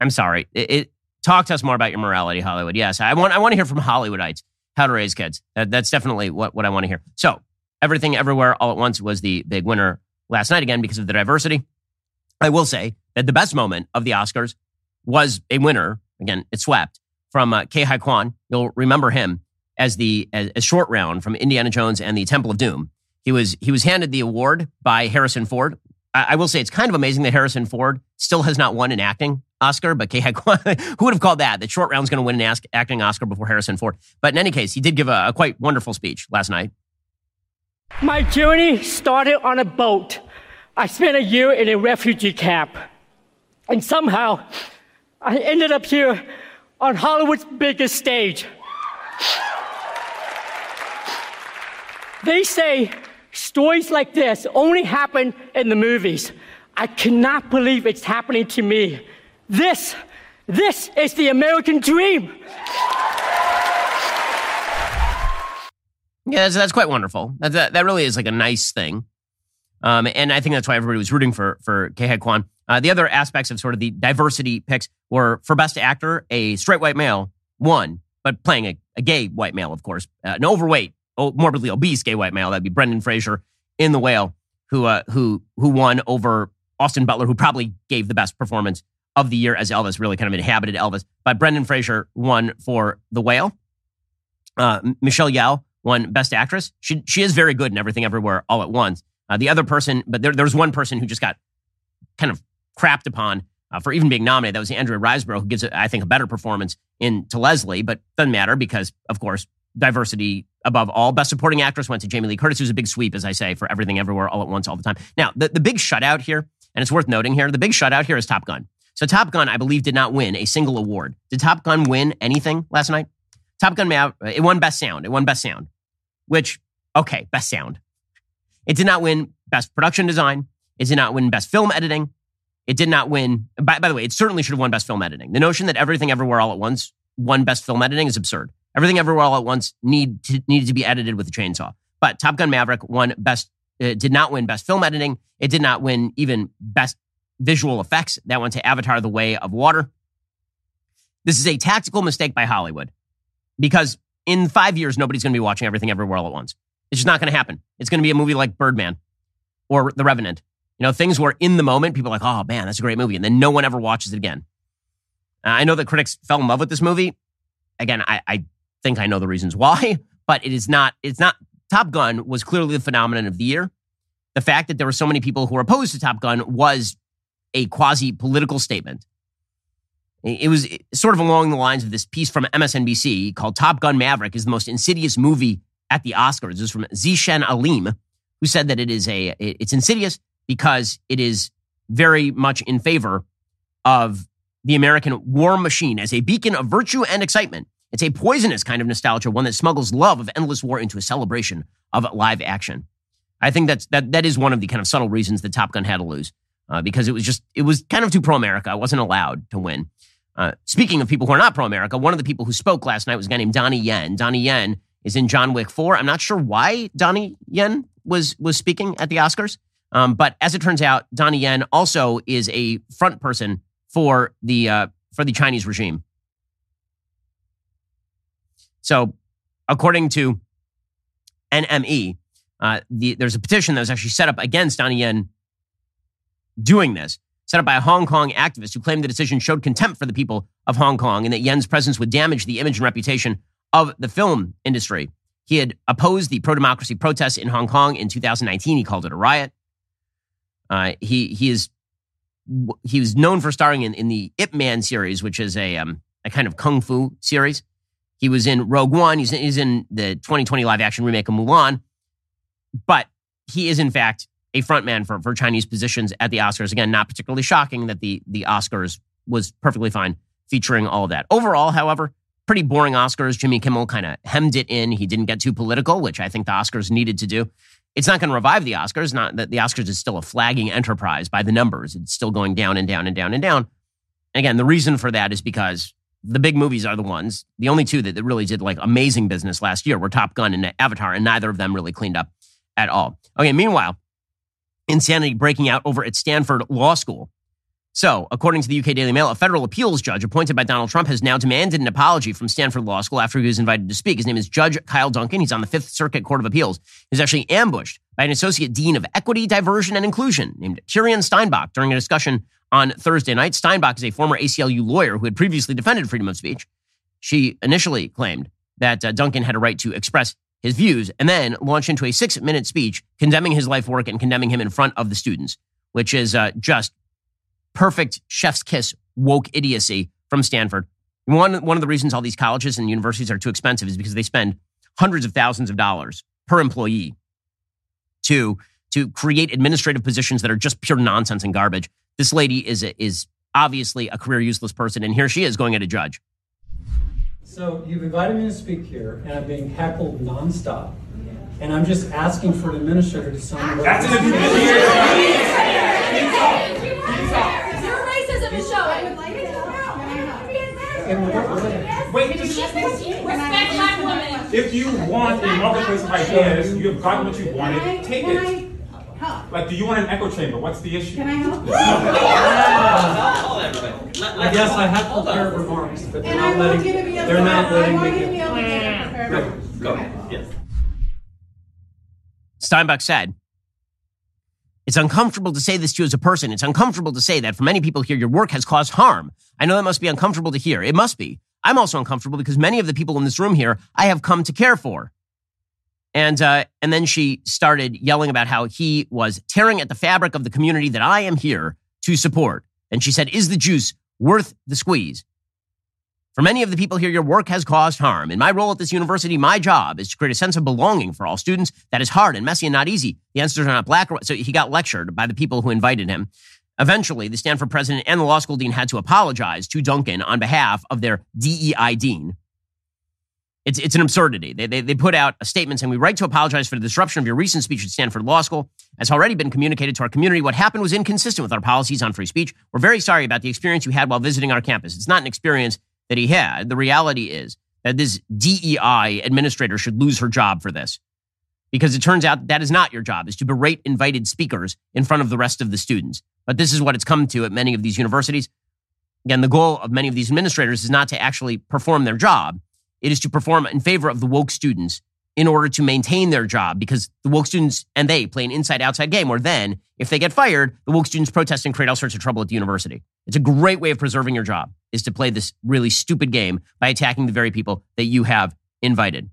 I'm sorry. It, Talk to us more about your morality, Hollywood. Yes, I want to hear from Hollywoodites how to raise kids. That's definitely what I want to hear. So Everything Everywhere All at Once was the big winner last night, again, because of the diversity. I will say that the best moment of the Oscars was a winner. Again, it swept from K-Hai Kwan. You'll remember him as a short round from Indiana Jones and the Temple of Doom. He was handed the award by Harrison Ford. I will say it's kind of amazing that Harrison Ford still has not won an acting Oscar, but K-Hai Kwan, who would have called that short round's going to win an acting Oscar before Harrison Ford? But in any case, he did give a quite wonderful speech last night. My journey started on a boat. I spent a year in a refugee camp. And somehow, I ended up here on Hollywood's biggest stage. They say stories like this only happen in the movies. I cannot believe it's happening to me. This is the American dream. Yeah, that's quite wonderful. That really is like a nice thing. And I think that's why everybody was rooting for K-Hai Kwan. The other aspects of sort of the diversity picks were for best actor, a straight white male won, but playing a gay white male, of course, an overweight, morbidly obese gay white male. That'd be Brendan Fraser in The Whale, who won over Austin Butler, who probably gave the best performance of the year as Elvis, really kind of inhabited Elvis. But Brendan Fraser won for The Whale. Michelle Yeoh won best actress. She is very good in Everything Everywhere All at Once. The other person, but there was one person who just got kind of crapped upon for even being nominated. That was Andrea Riseborough, who gives, I think, a better performance in To Leslie, but doesn't matter because, of course, diversity above all. Best supporting actress went to Jamie Lee Curtis, who's a big sweep, as I say, for Everything Everywhere All at Once all the time. Now, the big shutout here, and it's worth noting here, the big shutout here is Top Gun. So Top Gun, I believe, did not win a single award. Did Top Gun win anything last night? Top Gun, it won Best Sound. It won Best Sound, which, okay, Best Sound. It did not win Best Production Design. It did not win Best Film Editing. It did not win... By the way, it certainly should have won Best Film Editing. The notion that Everything Everywhere All at Once won Best Film Editing is absurd. Everything Everywhere All at Once needed to be edited with a chainsaw. But Top Gun Maverick won Best... did not win Best Film Editing. It did not win even Best Visual Effects. That went to Avatar the Way of Water. This is a tactical mistake by Hollywood because in 5 years, nobody's going to be watching Everything Everywhere All at Once. It's just not going to happen. It's going to be a movie like Birdman or The Revenant. You know, things where in the moment, people are like, oh man, that's a great movie. And then no one ever watches it again. I know that critics fell in love with this movie. Again, I think I know the reasons why, but it's not, Top Gun was clearly the phenomenon of the year. The fact that there were so many people who were opposed to Top Gun was a quasi-political statement. It was sort of along the lines of this piece from MSNBC called Top Gun Maverick is the most insidious movie at the Oscars. This is from Zishan Alim, who said that it's insidious because it is very much in favor of the American war machine as a beacon of virtue and excitement. It's a poisonous kind of nostalgia, one that smuggles love of endless war into a celebration of live action. I think that is one of the kind of subtle reasons that Top Gun had to lose because it was kind of too pro-America. It wasn't allowed to win. Speaking of people who are not pro-America, one of the people who spoke last night was a guy named Donnie Yen. Donnie Yen is in John Wick 4. I'm not sure why Donnie Yen was speaking at the Oscars. But as it turns out, Donnie Yen also is a front person for the Chinese regime. So according to NME, there's a petition that was actually set up against Donnie Yen doing this, set up by a Hong Kong activist who claimed the decision showed contempt for the people of Hong Kong and that Yen's presence would damage the image and reputation of the film industry. He had opposed the pro-democracy protests in Hong Kong in 2019. He called it a riot. He was known for starring in the Ip Man series, which is a kind of kung fu series. He was in Rogue One. He's in the 2020 live action remake of Mulan. But he is in fact a frontman for Chinese positions at the Oscars. Again, not particularly shocking that the Oscars was perfectly fine featuring all of that. Overall, however, pretty boring Oscars. Jimmy Kimmel kind of hemmed it in. He didn't get too political, which I think the Oscars needed to do. It's not going to revive the Oscars. Not that the Oscars is still a flagging enterprise by the numbers. It's still going down and down and down and down. And again, the reason for that is because the big movies are the ones, the only two that really did like amazing business last year were Top Gun and Avatar, and neither of them really cleaned up at all. Okay, meanwhile, insanity breaking out over at Stanford Law School. So, according to the UK Daily Mail, a federal appeals judge appointed by Donald Trump has now demanded an apology from Stanford Law School after he was invited to speak. His name is Judge Kyle Duncan. He's on the Fifth Circuit Court of Appeals. He was actually ambushed by an associate dean of equity, diversion, and inclusion named Tyrion Steinbach during a discussion on Thursday night. Steinbach is a former ACLU lawyer who had previously defended freedom of speech. She initially claimed that Duncan had a right to express his views and then launched into a 6-minute speech condemning his life work and condemning him in front of the students, which is just perfect chef's kiss woke idiocy from Stanford. One of the reasons all these colleges and universities are too expensive is because they spend hundreds of thousands of dollars per employee to create administrative positions that are just pure nonsense and garbage. This lady is obviously a career useless person, and here she is going at a judge. So you've invited me to speak here, and I'm being heckled nonstop, and I'm just asking for an administrator to sign. That's an administrator. Your racism is showing. Wait, respect black women. If you want a marketplace like this, you have gotten what you wanted. Take it. Like, do you want an echo chamber? What's the issue? Can I help? I guess I have prepared remarks, but they're not letting me. They're not letting me. Go ahead. Yes. Steinbach said, "It's uncomfortable to say this to you as a person. It's uncomfortable to say that for many people here, your work has caused harm. I know that must be uncomfortable to hear. It must be. I'm also uncomfortable because many of the people in this room here, I have come to care for." And then she started yelling about how he was tearing at the fabric of the community that I am here to support. And she said, "Is the juice worth the squeeze? For many of the people here, your work has caused harm. In my role at this university, my job is to create a sense of belonging for all students. That is hard and messy and not easy. The answers are not black or white." So he got lectured by the people who invited him. Eventually, the Stanford president and the law school dean had to apologize to Duncan on behalf of their DEI dean. It's an absurdity. They put out a statement saying, "We write to apologize for the disruption of your recent speech at Stanford Law School. As already been communicated to our community, what happened was inconsistent with our policies on free speech. We're very sorry about the experience you had while visiting our campus." It's not an experience that he had. The reality is that this DEI administrator should lose her job for this, because it turns out that is not your job, is to berate invited speakers in front of the rest of the students. But this is what it's come to at many of these universities. Again, the goal of many of these administrators is not to actually perform their job. It is to perform in favor of the woke students in order to maintain their job, because the woke students and they play an inside-outside game where then, if they get fired, the woke students protest and create all sorts of trouble at the university. It's a great way of preserving your job, is to play this really stupid game by attacking the very people that you have invited.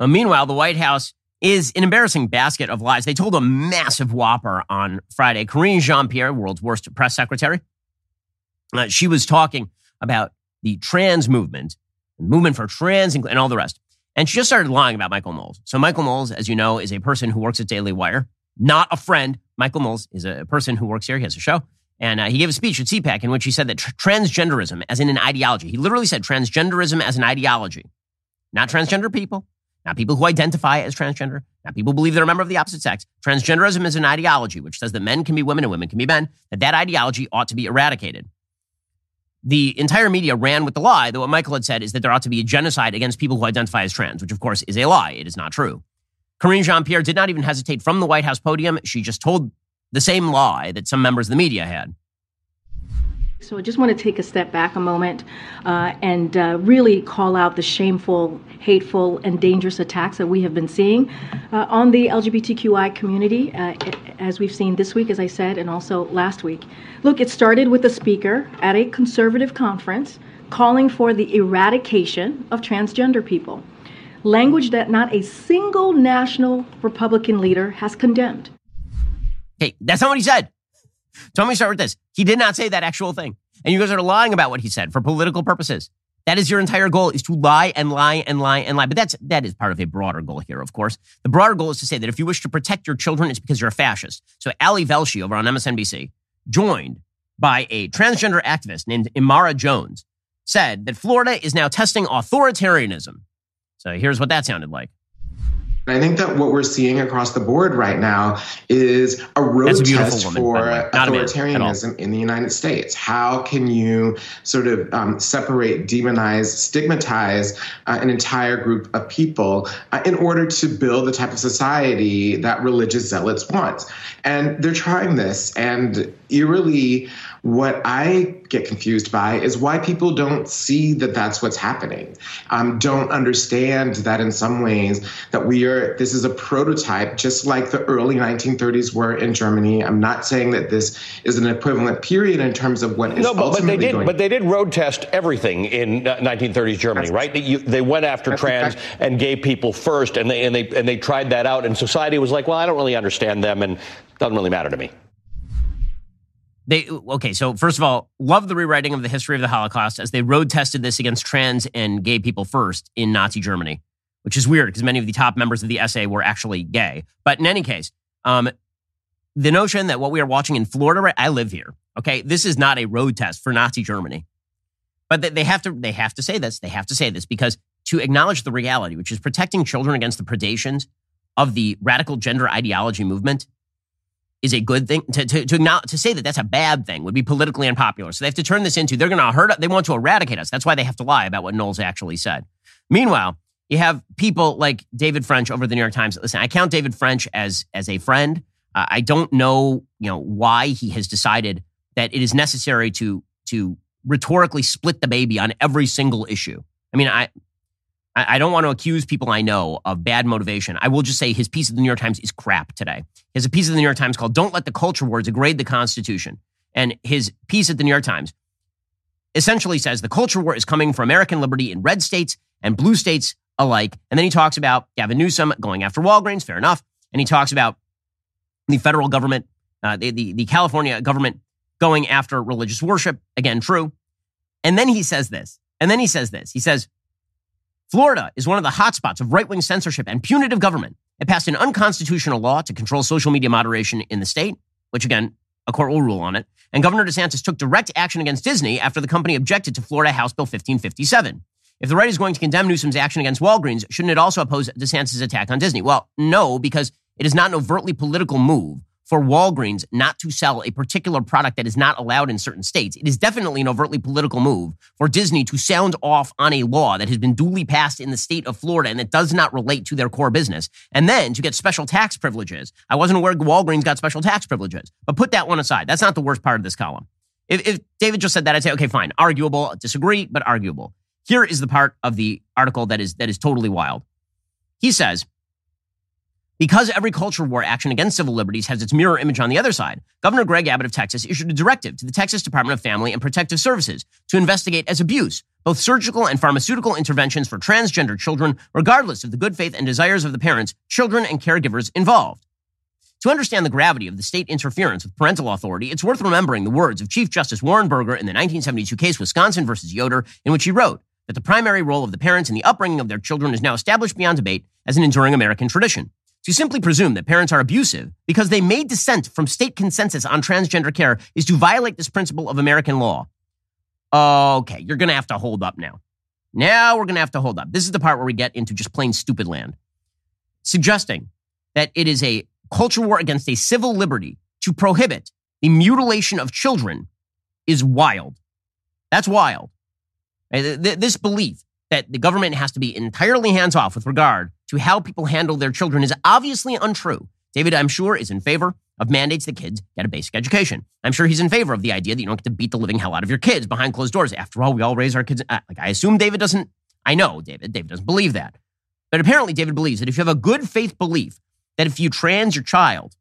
Meanwhile, the White House is an embarrassing basket of lies. They told a massive whopper on Friday. Karine Jean-Pierre, world's worst press secretary, she was talking about the trans movement for trans and all the rest. And she just started lying about Michael Knowles. So Michael Knowles, as you know, is a person who works at Daily Wire, not a friend. Michael Knowles is a person who works here. He has a show. And he gave a speech at CPAC in which he said that transgenderism as in an ideology. He literally said transgenderism as an ideology. Not transgender people, not people who identify as transgender, not people who believe they're a member of the opposite sex. Transgenderism is an ideology which says that men can be women and women can be men, that ideology ought to be eradicated. The entire media ran with the lie that what Michael had said is that there ought to be a genocide against people who identify as trans, which, of course, is a lie. It is not true. Karine Jean-Pierre did not even hesitate from the White House podium. She just told the same lie that some members of the media had. So I just want to take a step back a moment and really call out the shameful, hateful, and dangerous attacks that we have been seeing on the LGBTQI community, as we've seen this week, as I said, and also last week. Look, it started with a speaker at a conservative conference calling for the eradication of transgender people, language that not a single national Republican leader has condemned. Hey, that's not what he said. So let me start with this. He did not say that actual thing. And you guys are lying about what he said for political purposes. That is your entire goal, is to lie and lie and lie and lie. But that is part of a broader goal here, of course. The broader goal is to say that if you wish to protect your children, it's because you're a fascist. So Ali Velshi over on MSNBC, joined by a transgender activist named Imara Jones, said that Florida is now testing authoritarianism. So here's what that sounded like. I think that what we're seeing across the board right now is a road test for authoritarianism in the United States. How can you sort of separate, demonize, stigmatize an entire group of people in order to build the type of society that religious zealots want? And they're trying this. And eerily, what I get confused by is why people don't see that that's what's happening, don't understand that in some ways that we are, this is a prototype, just like the early 1930s were in Germany. I'm not saying that this is an equivalent period in terms of what is ultimately going on. But they did road test everything in 1930s Germany, right? They went after trans and gay people first, and they tried that out, and society was like, well, I don't really understand them, and it doesn't really matter to me. Okay, so first of all, love the rewriting of the history of the Holocaust as they road tested this against trans and gay people first in Nazi Germany, which is weird because many of the top members of the SA were actually gay. But in any case, the notion that what we are watching in Florida, right, I live here, okay? This is not a road test for Nazi Germany. But they have to say this. They have to say this because to acknowledge the reality, which is protecting children against the predations of the radical gender ideology movement, is a good thing. To say that that's a bad thing would be politically unpopular. So they have to turn this into, they're going to hurt us, they want to eradicate us. That's why they have to lie about what Knowles actually said. Meanwhile, you have people like David French over at the New York Times. Listen, I count David French as a friend. I don't know, why he has decided that it is necessary to rhetorically split the baby on every single issue. I mean, I don't want to accuse people I know of bad motivation. I will just say his piece of the New York Times is crap today. He has a piece of the New York Times called Don't Let the Culture War Degrade the Constitution. And his piece at the New York Times essentially says the culture war is coming for American liberty in red states and blue states alike. And then he talks about Gavin Newsom going after Walgreens, fair enough. And he talks about the federal government, the California government going after religious worship, again, true. And then he says this. He says, Florida is one of the hotspots of right-wing censorship and punitive government. It passed an unconstitutional law to control social media moderation in the state, which, again, a court will rule on it. And Governor DeSantis took direct action against Disney after the company objected to Florida House Bill 1557. If the right is going to condemn Newsom's action against Walgreens, shouldn't it also oppose DeSantis' attack on Disney? Well, no, because it is not an overtly political move for Walgreens not to sell a particular product that is not allowed in certain states. It is definitely an overtly political move for Disney to sound off on a law that has been duly passed in the state of Florida and that does not relate to their core business, and then to get special tax privileges. I wasn't aware Walgreens got special tax privileges, but put that one aside. That's not the worst part of this column. If David just said that, I'd say, okay, fine, arguable, disagree, but arguable. Here is the part of the article that is totally wild. He says, because every culture war action against civil liberties has its mirror image on the other side, Governor Greg Abbott of Texas issued a directive to the Texas Department of Family and Protective Services to investigate as abuse both surgical and pharmaceutical interventions for transgender children, regardless of the good faith and desires of the parents, children, and caregivers involved. To understand the gravity of the state interference with parental authority, it's worth remembering the words of Chief Justice Warren Burger in the 1972 case Wisconsin versus Yoder, in which he wrote that the primary role of the parents in the upbringing of their children is now established beyond debate as an enduring American tradition. To simply presume that parents are abusive because they may dissent from state consensus on transgender care is to violate this principle of American law. Okay, you're going to have to hold up now. This is the part where we get into just plain stupid land. Suggesting that it is a culture war against a civil liberty to prohibit the mutilation of children is wild. That's wild. This belief that the government has to be entirely hands-off with regard to how people handle their children is obviously untrue. David, I'm sure, is in favor of mandates that kids get a basic education. I'm sure he's in favor of the idea that you don't get to beat the living hell out of your kids behind closed doors. After all, we all raise our kids. I assume David doesn't. I know David doesn't believe that. But apparently David believes that if you have a good faith belief that if you trans your child,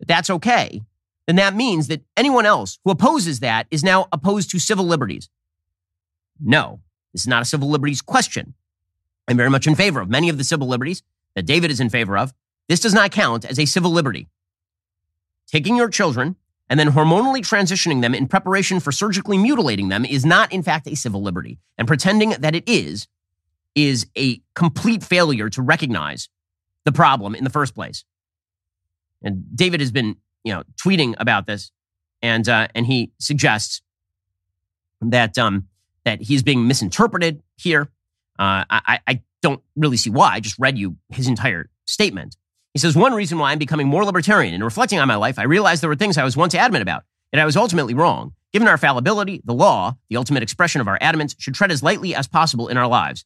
that that's okay, then that means that anyone else who opposes that is now opposed to civil liberties. No, this is not a civil liberties question. I'm very much in favor of many of the civil liberties that David is in favor of. This does not count as a civil liberty. Taking your children and then hormonally transitioning them in preparation for surgically mutilating them is not, in fact, a civil liberty. And pretending that it is a complete failure to recognize the problem in the first place. And David has been, tweeting about this, and he suggests that he's being misinterpreted here. I don't really see why. I just read you his entire statement. He says, one reason why I'm becoming more libertarian and reflecting on my life, I realized there were things I was once adamant about, and I was ultimately wrong. Given our fallibility, the law, the ultimate expression of our adamance, should tread as lightly as possible in our lives.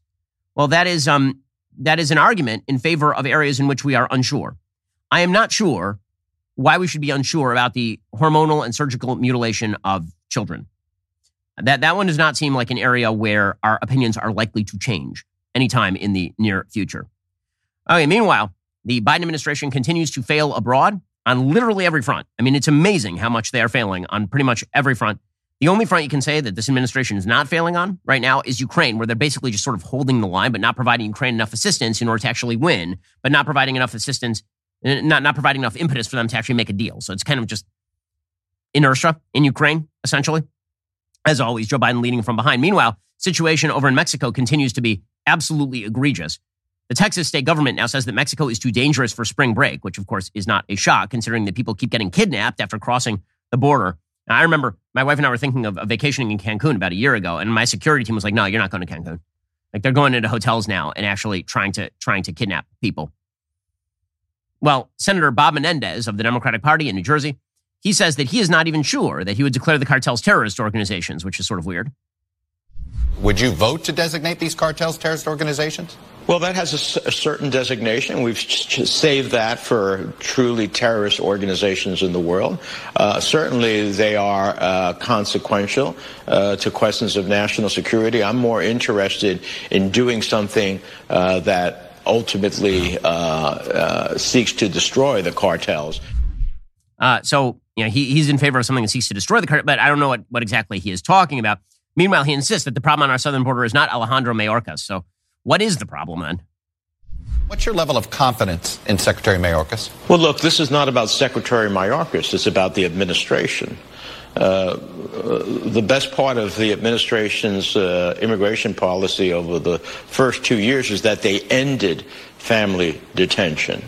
Well, that is an argument in favor of areas in which we are unsure. I am not sure why we should be unsure about the hormonal and surgical mutilation of children. That one does not seem like an area where our opinions are likely to change anytime in the near future. Okay, meanwhile, the Biden administration continues to fail abroad on literally every front. I mean, it's amazing how much they are failing on pretty much every front. The only front you can say that this administration is not failing on right now is Ukraine, where they're basically just sort of holding the line, but not providing Ukraine enough assistance in order to actually win, but not providing enough assistance, not providing enough impetus for them to actually make a deal. So it's kind of just inertia in Ukraine, essentially. As always, Joe Biden leading from behind. Meanwhile, situation over in Mexico continues to be absolutely egregious. The Texas state government now says that Mexico is too dangerous for spring break, which, of course, is not a shock, considering that people keep getting kidnapped after crossing the border. Now, I remember my wife and I were thinking of vacationing in Cancun about a year ago, and my security team was like, no, you're not going to Cancun. Like, they're going into hotels now and actually trying to kidnap people. Well, Senator Bob Menendez of the Democratic Party in New Jersey, he says that he is not even sure that he would declare the cartels terrorist organizations, which is sort of weird. Would you vote to designate these cartels terrorist organizations? Well, that has a certain designation. We've saved that for truly terrorist organizations in the world. Certainly, they are consequential to questions of national security. I'm more interested in doing something that ultimately seeks to destroy the cartels. So, you know, he's in favor of something that seeks to destroy the cartels, but I don't know what exactly he is talking about. Meanwhile, he insists that the problem on our southern border is not Alejandro Mayorkas. So what is the problem, then? What's your level of confidence in Secretary Mayorkas? Well, look, this is not about Secretary Mayorkas. It's about the administration. The best part of the administration's immigration policy over the first 2 years is that they ended family detention,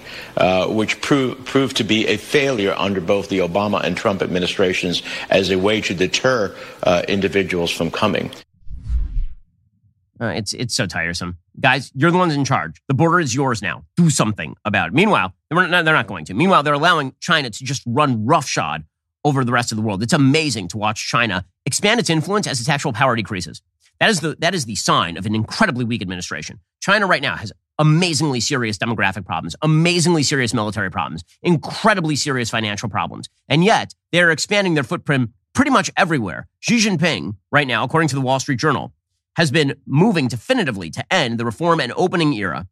which proved to be a failure under both the Obama and Trump administrations as a way to deter individuals from coming. It's so tiresome. Guys, you're the ones in charge. The border is yours now. Do something about it. Meanwhile, they're not going to. Meanwhile, they're allowing China to just run roughshod over the rest of the world. It's amazing to watch China expand its influence as its actual power decreases. That is the sign of an incredibly weak administration. China right now has amazingly serious demographic problems, amazingly serious military problems, incredibly serious financial problems. And yet, they're expanding their footprint pretty much everywhere. Xi Jinping, right now, according to the Wall Street Journal, has been moving definitively to end the reform and opening era.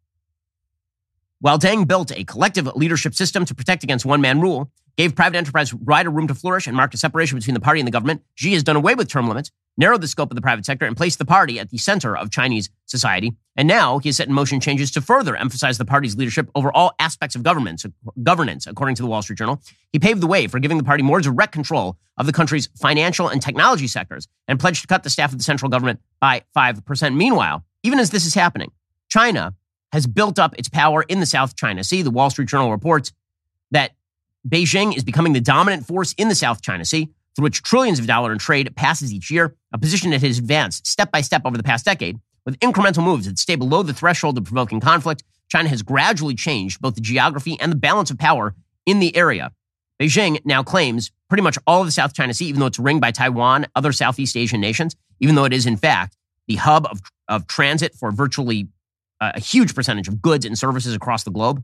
While Deng built a collective leadership system to protect against one-man rule, gave private enterprise wider room to flourish, and marked a separation between the party and the government, Xi has done away with term limits, narrowed the scope of the private sector, and placed the party at the center of Chinese society. And now he has set in motion changes to further emphasize the party's leadership over all aspects of governance, according to the Wall Street Journal. He paved the way for giving the party more direct control of the country's financial and technology sectors and pledged to cut the staff of the central government by 5%. Meanwhile, even as this is happening, China has built up its power in the South China Sea. The Wall Street Journal reports that Beijing is becoming the dominant force in the South China Sea, through which trillions of dollars in trade passes each year, a position that has advanced step by step over the past decade. With incremental moves that stay below the threshold of provoking conflict, China has gradually changed both the geography and the balance of power in the area. Beijing now claims pretty much all of the South China Sea, even though it's ringed by Taiwan, other Southeast Asian nations, even though it is, in fact, the hub of transit for virtually a huge percentage of goods and services across the globe.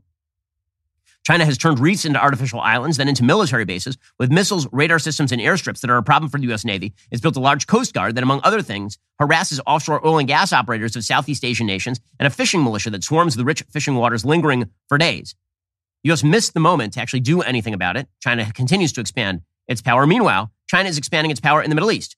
China has turned reefs into artificial islands, then into military bases with missiles, radar systems, and airstrips that are a problem for the U.S. Navy. It's built a large coast guard that, among other things, harasses offshore oil and gas operators of Southeast Asian nations and a fishing militia that swarms the rich fishing waters, lingering for days. The U.S. missed the moment to actually do anything about it. China continues to expand its power. Meanwhile, China is expanding its power in the Middle East.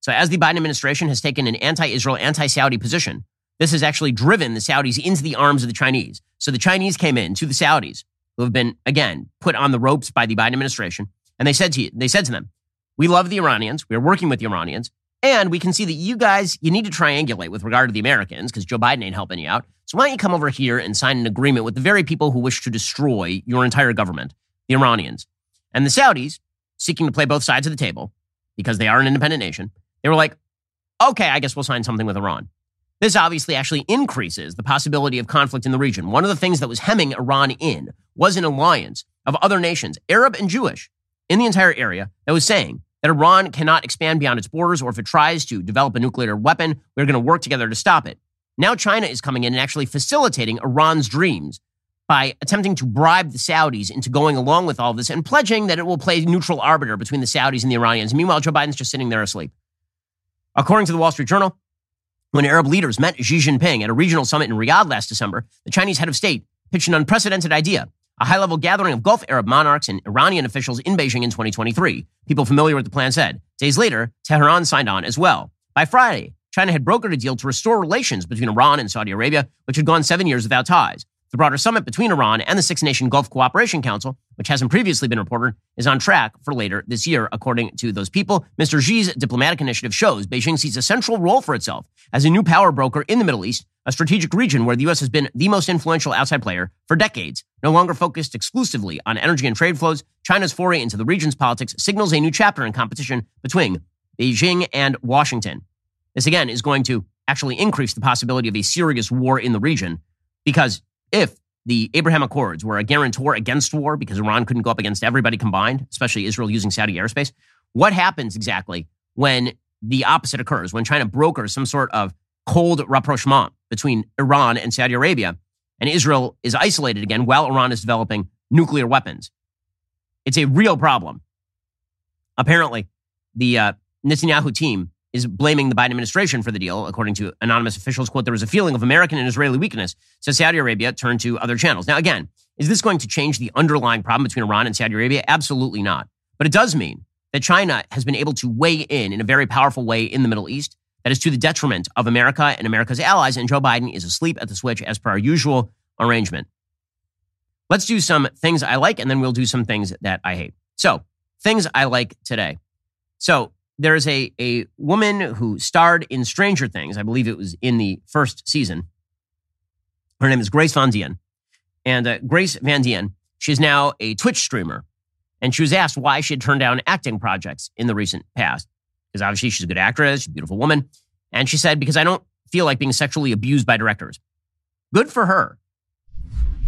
So as the Biden administration has taken an anti-Israel, anti-Saudi position, this has actually driven the Saudis into the arms of the Chinese. So the Chinese came in to the Saudis, who have been, again, put on the ropes by the Biden administration. And they said to them, we love the Iranians, we are working with the Iranians, and we can see that you guys, you need to triangulate with regard to the Americans because Joe Biden ain't helping you out. So why don't you come over here and sign an agreement with the very people who wish to destroy your entire government, the Iranians. And the Saudis, seeking to play both sides of the table because they are an independent nation, they were like, okay, I guess we'll sign something with Iran. This obviously actually increases the possibility of conflict in the region. One of the things that was hemming Iran in was an alliance of other nations, Arab and Jewish, in the entire area that was saying that Iran cannot expand beyond its borders, or if it tries to develop a nuclear weapon, we're going to work together to stop it. Now China is coming in and actually facilitating Iran's dreams by attempting to bribe the Saudis into going along with all this and pledging that it will play neutral arbiter between the Saudis and the Iranians. Meanwhile, Joe Biden's just sitting there asleep. According to the Wall Street Journal, when Arab leaders met Xi Jinping at a regional summit in Riyadh last December, the Chinese head of state pitched an unprecedented idea, a high-level gathering of Gulf Arab monarchs and Iranian officials in Beijing in 2023. People familiar with the plan said. Days later, Tehran signed on as well. By Friday, China had brokered a deal to restore relations between Iran and Saudi Arabia, which had gone 7 years without ties. The broader summit between Iran and the Six-Nation Gulf Cooperation Council, which hasn't previously been reported, is on track for later this year, according to those people. Mr. Xi's diplomatic initiative shows Beijing sees a central role for itself as a new power broker in the Middle East, a strategic region where the U.S. has been the most influential outside player for decades. No longer focused exclusively on energy and trade flows, China's foray into the region's politics signals a new chapter in competition between Beijing and Washington. This, again, is going to actually increase the possibility of a serious war in the region, because if the Abraham Accords were a guarantor against war because Iran couldn't go up against everybody combined, especially Israel using Saudi airspace, what happens exactly when the opposite occurs, when China brokers some sort of cold rapprochement between Iran and Saudi Arabia and Israel is isolated again while Iran is developing nuclear weapons? It's a real problem. Apparently, the Netanyahu team is blaming the Biden administration for the deal. According to anonymous officials, quote, there was a feeling of American and Israeli weakness, so Saudi Arabia turned to other channels. Now, again, is this going to change the underlying problem between Iran and Saudi Arabia? Absolutely not. But it does mean that China has been able to weigh in a very powerful way in the Middle East that is to the detriment of America and America's allies, and Joe Biden is asleep at the switch as per our usual arrangement. Let's do some things I like, and then we'll do some things that I hate. So, things I like today. So, there is a woman who starred in Stranger Things. I believe it was in the first season. Her name is Grace Van Dien. And Grace Van Dien, she's now a Twitch streamer. And she was asked why she had turned down acting projects in the recent past. Because obviously she's a good actress, she's a beautiful woman. And she said, because I don't feel like being sexually abused by directors. Good for her.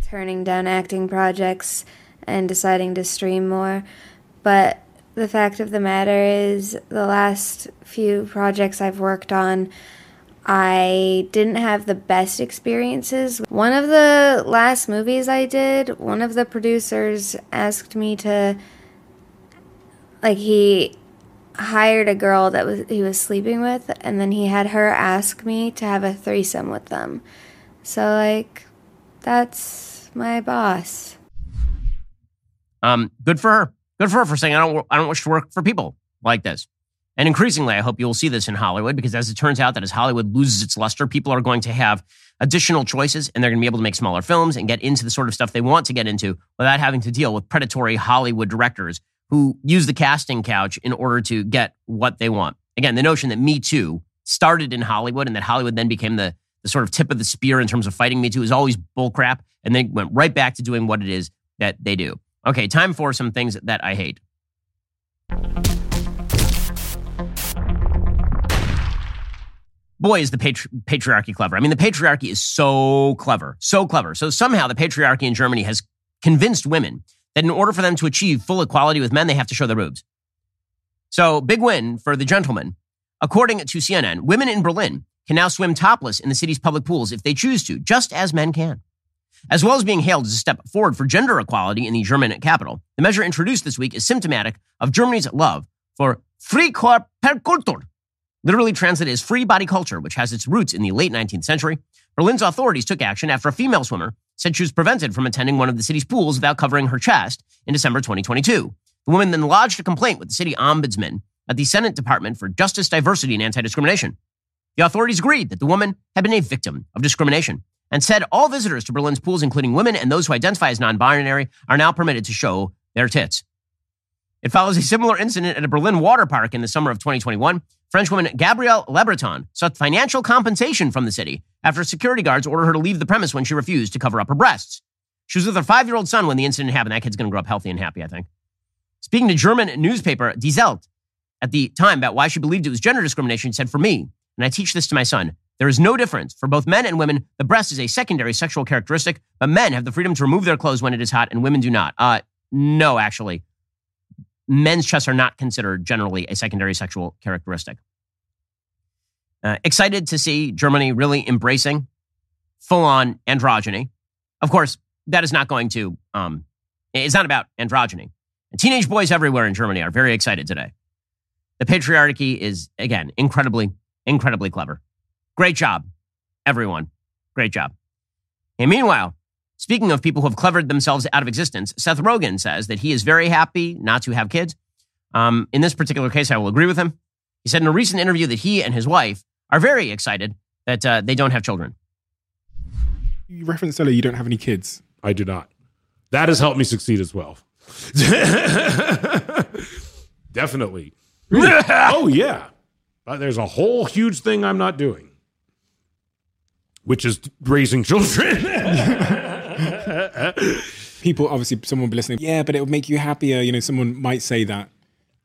Turning down acting projects and deciding to stream more. But the fact of the matter is, the last few projects I've worked on, I didn't have the best experiences. One of the last movies I did, one of the producers asked me to, he hired a girl that he was sleeping with, and then he had her ask me to have a threesome with them. So, that's my boss. Good for her. Good for her for saying, I don't wish to work for people like this. And increasingly, I hope you'll see this in Hollywood, because as it turns out that as Hollywood loses its luster, people are going to have additional choices and they're going to be able to make smaller films and get into the sort of stuff they want to get into without having to deal with predatory Hollywood directors who use the casting couch in order to get what they want. Again, the notion that Me Too started in Hollywood and that Hollywood then became the sort of tip of the spear in terms of fighting Me Too is always bullcrap, and they went right back to doing what it is that they do. Okay, time for some things that I hate. Boy, is the patriarchy clever. I mean, the patriarchy is so clever, so clever. So somehow the patriarchy in Germany has convinced women that in order for them to achieve full equality with men, they have to show their boobs. So big win for the gentleman. According to CNN, women in Berlin can now swim topless in the city's public pools if they choose to, just as men can. As well as being hailed as a step forward for gender equality in the German capital, the measure introduced this week is symptomatic of Germany's love for Freikörperkultur, literally translated as free body culture, which has its roots in the late 19th century. Berlin's authorities took action after a female swimmer said she was prevented from attending one of the city's pools without covering her chest in December 2022. The woman then lodged a complaint with the city ombudsman at the Senate Department for Justice, Diversity, and Anti-Discrimination. The authorities agreed that the woman had been a victim of discrimination and said all visitors to Berlin's pools, including women and those who identify as non-binary, are now permitted to show their tits. It follows a similar incident at a Berlin water park in the summer of 2021. Frenchwoman Gabrielle Le Breton sought financial compensation from the city after security guards ordered her to leave the premise when she refused to cover up her breasts. She was with her 5-year-old son when the incident happened. That kid's going to grow up healthy and happy, I think. Speaking to German newspaper Die Welt at the time about why she believed it was gender discrimination, she said, "For me, and I teach this to my son, There is no difference. For both men and women, the breast is a secondary sexual characteristic, but men have the freedom to remove their clothes when it is hot and women do not. No, actually. Men's chests are not considered generally a secondary sexual characteristic. Excited to see Germany really embracing full-on androgyny. Of course, that is not going to, it's not about androgyny. And teenage boys everywhere in Germany are very excited today. The patriarchy is, again, incredibly clever. Great job, everyone. Great job. And meanwhile, speaking of people who have clevered themselves out of existence, Seth Rogen says that he is very happy not to have kids. In this particular case, I will agree with him. He said in a recent interview that he and his wife are very excited that they don't have children. You referenced earlier, you don't have any kids. I do not. That has helped me succeed as well. Definitely. Really? Oh, yeah. There's a whole huge thing I'm not doing, which is raising children. People, obviously, someone will be listening. Yeah, but it would make you happier. You know, someone might say that.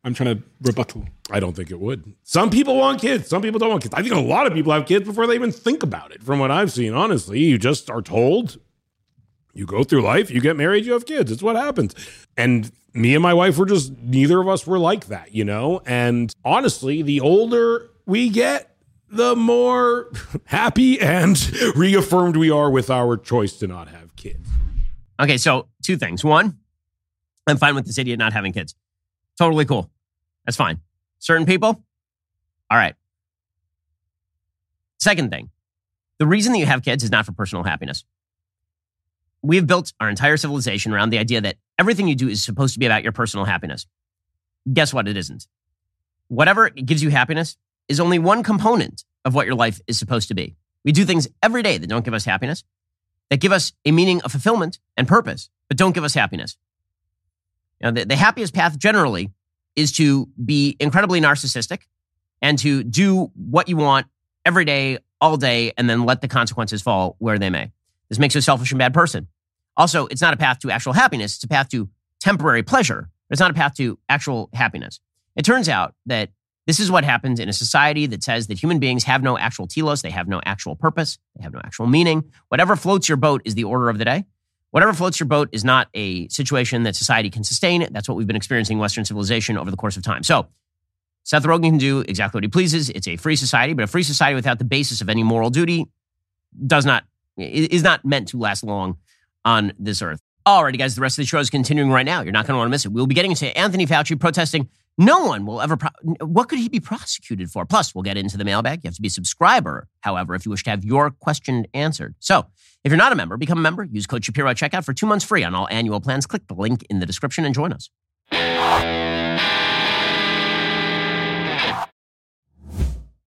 I'm trying to rebuttal. I don't think it would. Some people want kids. Some people don't want kids. I think a lot of people have kids before they even think about it. From what I've seen, honestly, you just are told, you go through life, you get married, you have kids. It's what happens. And me and my wife were just, neither of us were like that, you know? And honestly, the older we get, the more happy and reaffirmed we are with our choice to not have kids. Okay, so two things. One, I'm fine with this idiot not having kids. Totally cool. That's fine. Certain people? All right. Second thing, the reason that you have kids is not for personal happiness. We've built our entire civilization around the idea that everything you do is supposed to be about your personal happiness. Guess what? It isn't. Whatever gives you happiness is only one component of what your life is supposed to be. We do things every day that don't give us happiness, that give us a meaning of fulfillment and purpose, but don't give us happiness. You know, the happiest path generally is to be incredibly narcissistic and to do what you want every day, all day, and then let the consequences fall where they may. This makes you a selfish and bad person. Also, it's not a path to actual happiness. It's a path to temporary pleasure. But it's not a path to actual happiness. It turns out that this is what happens in a society that says that human beings have no actual telos. They have no actual purpose. They have no actual meaning. Whatever floats your boat is the order of the day. Whatever floats your boat is not a situation that society can sustain. That's what we've been experiencing in Western civilization over the course of time. So Seth Rogen can do exactly what he pleases. It's a free society, but a free society without the basis of any moral duty is not meant to last long on this earth. Alrighty, guys, the rest of the show is continuing right now. You're not going to want to miss it. We'll be getting into Anthony Fauci protesting. No one will ever... What could he be prosecuted for? Plus, we'll get into the mailbag. You have to be a subscriber, however, if you wish to have your question answered. So if you're not a member, become a member. Use code Shapiro at checkout for 2 months free on all annual plans. Click the link in the description and join us.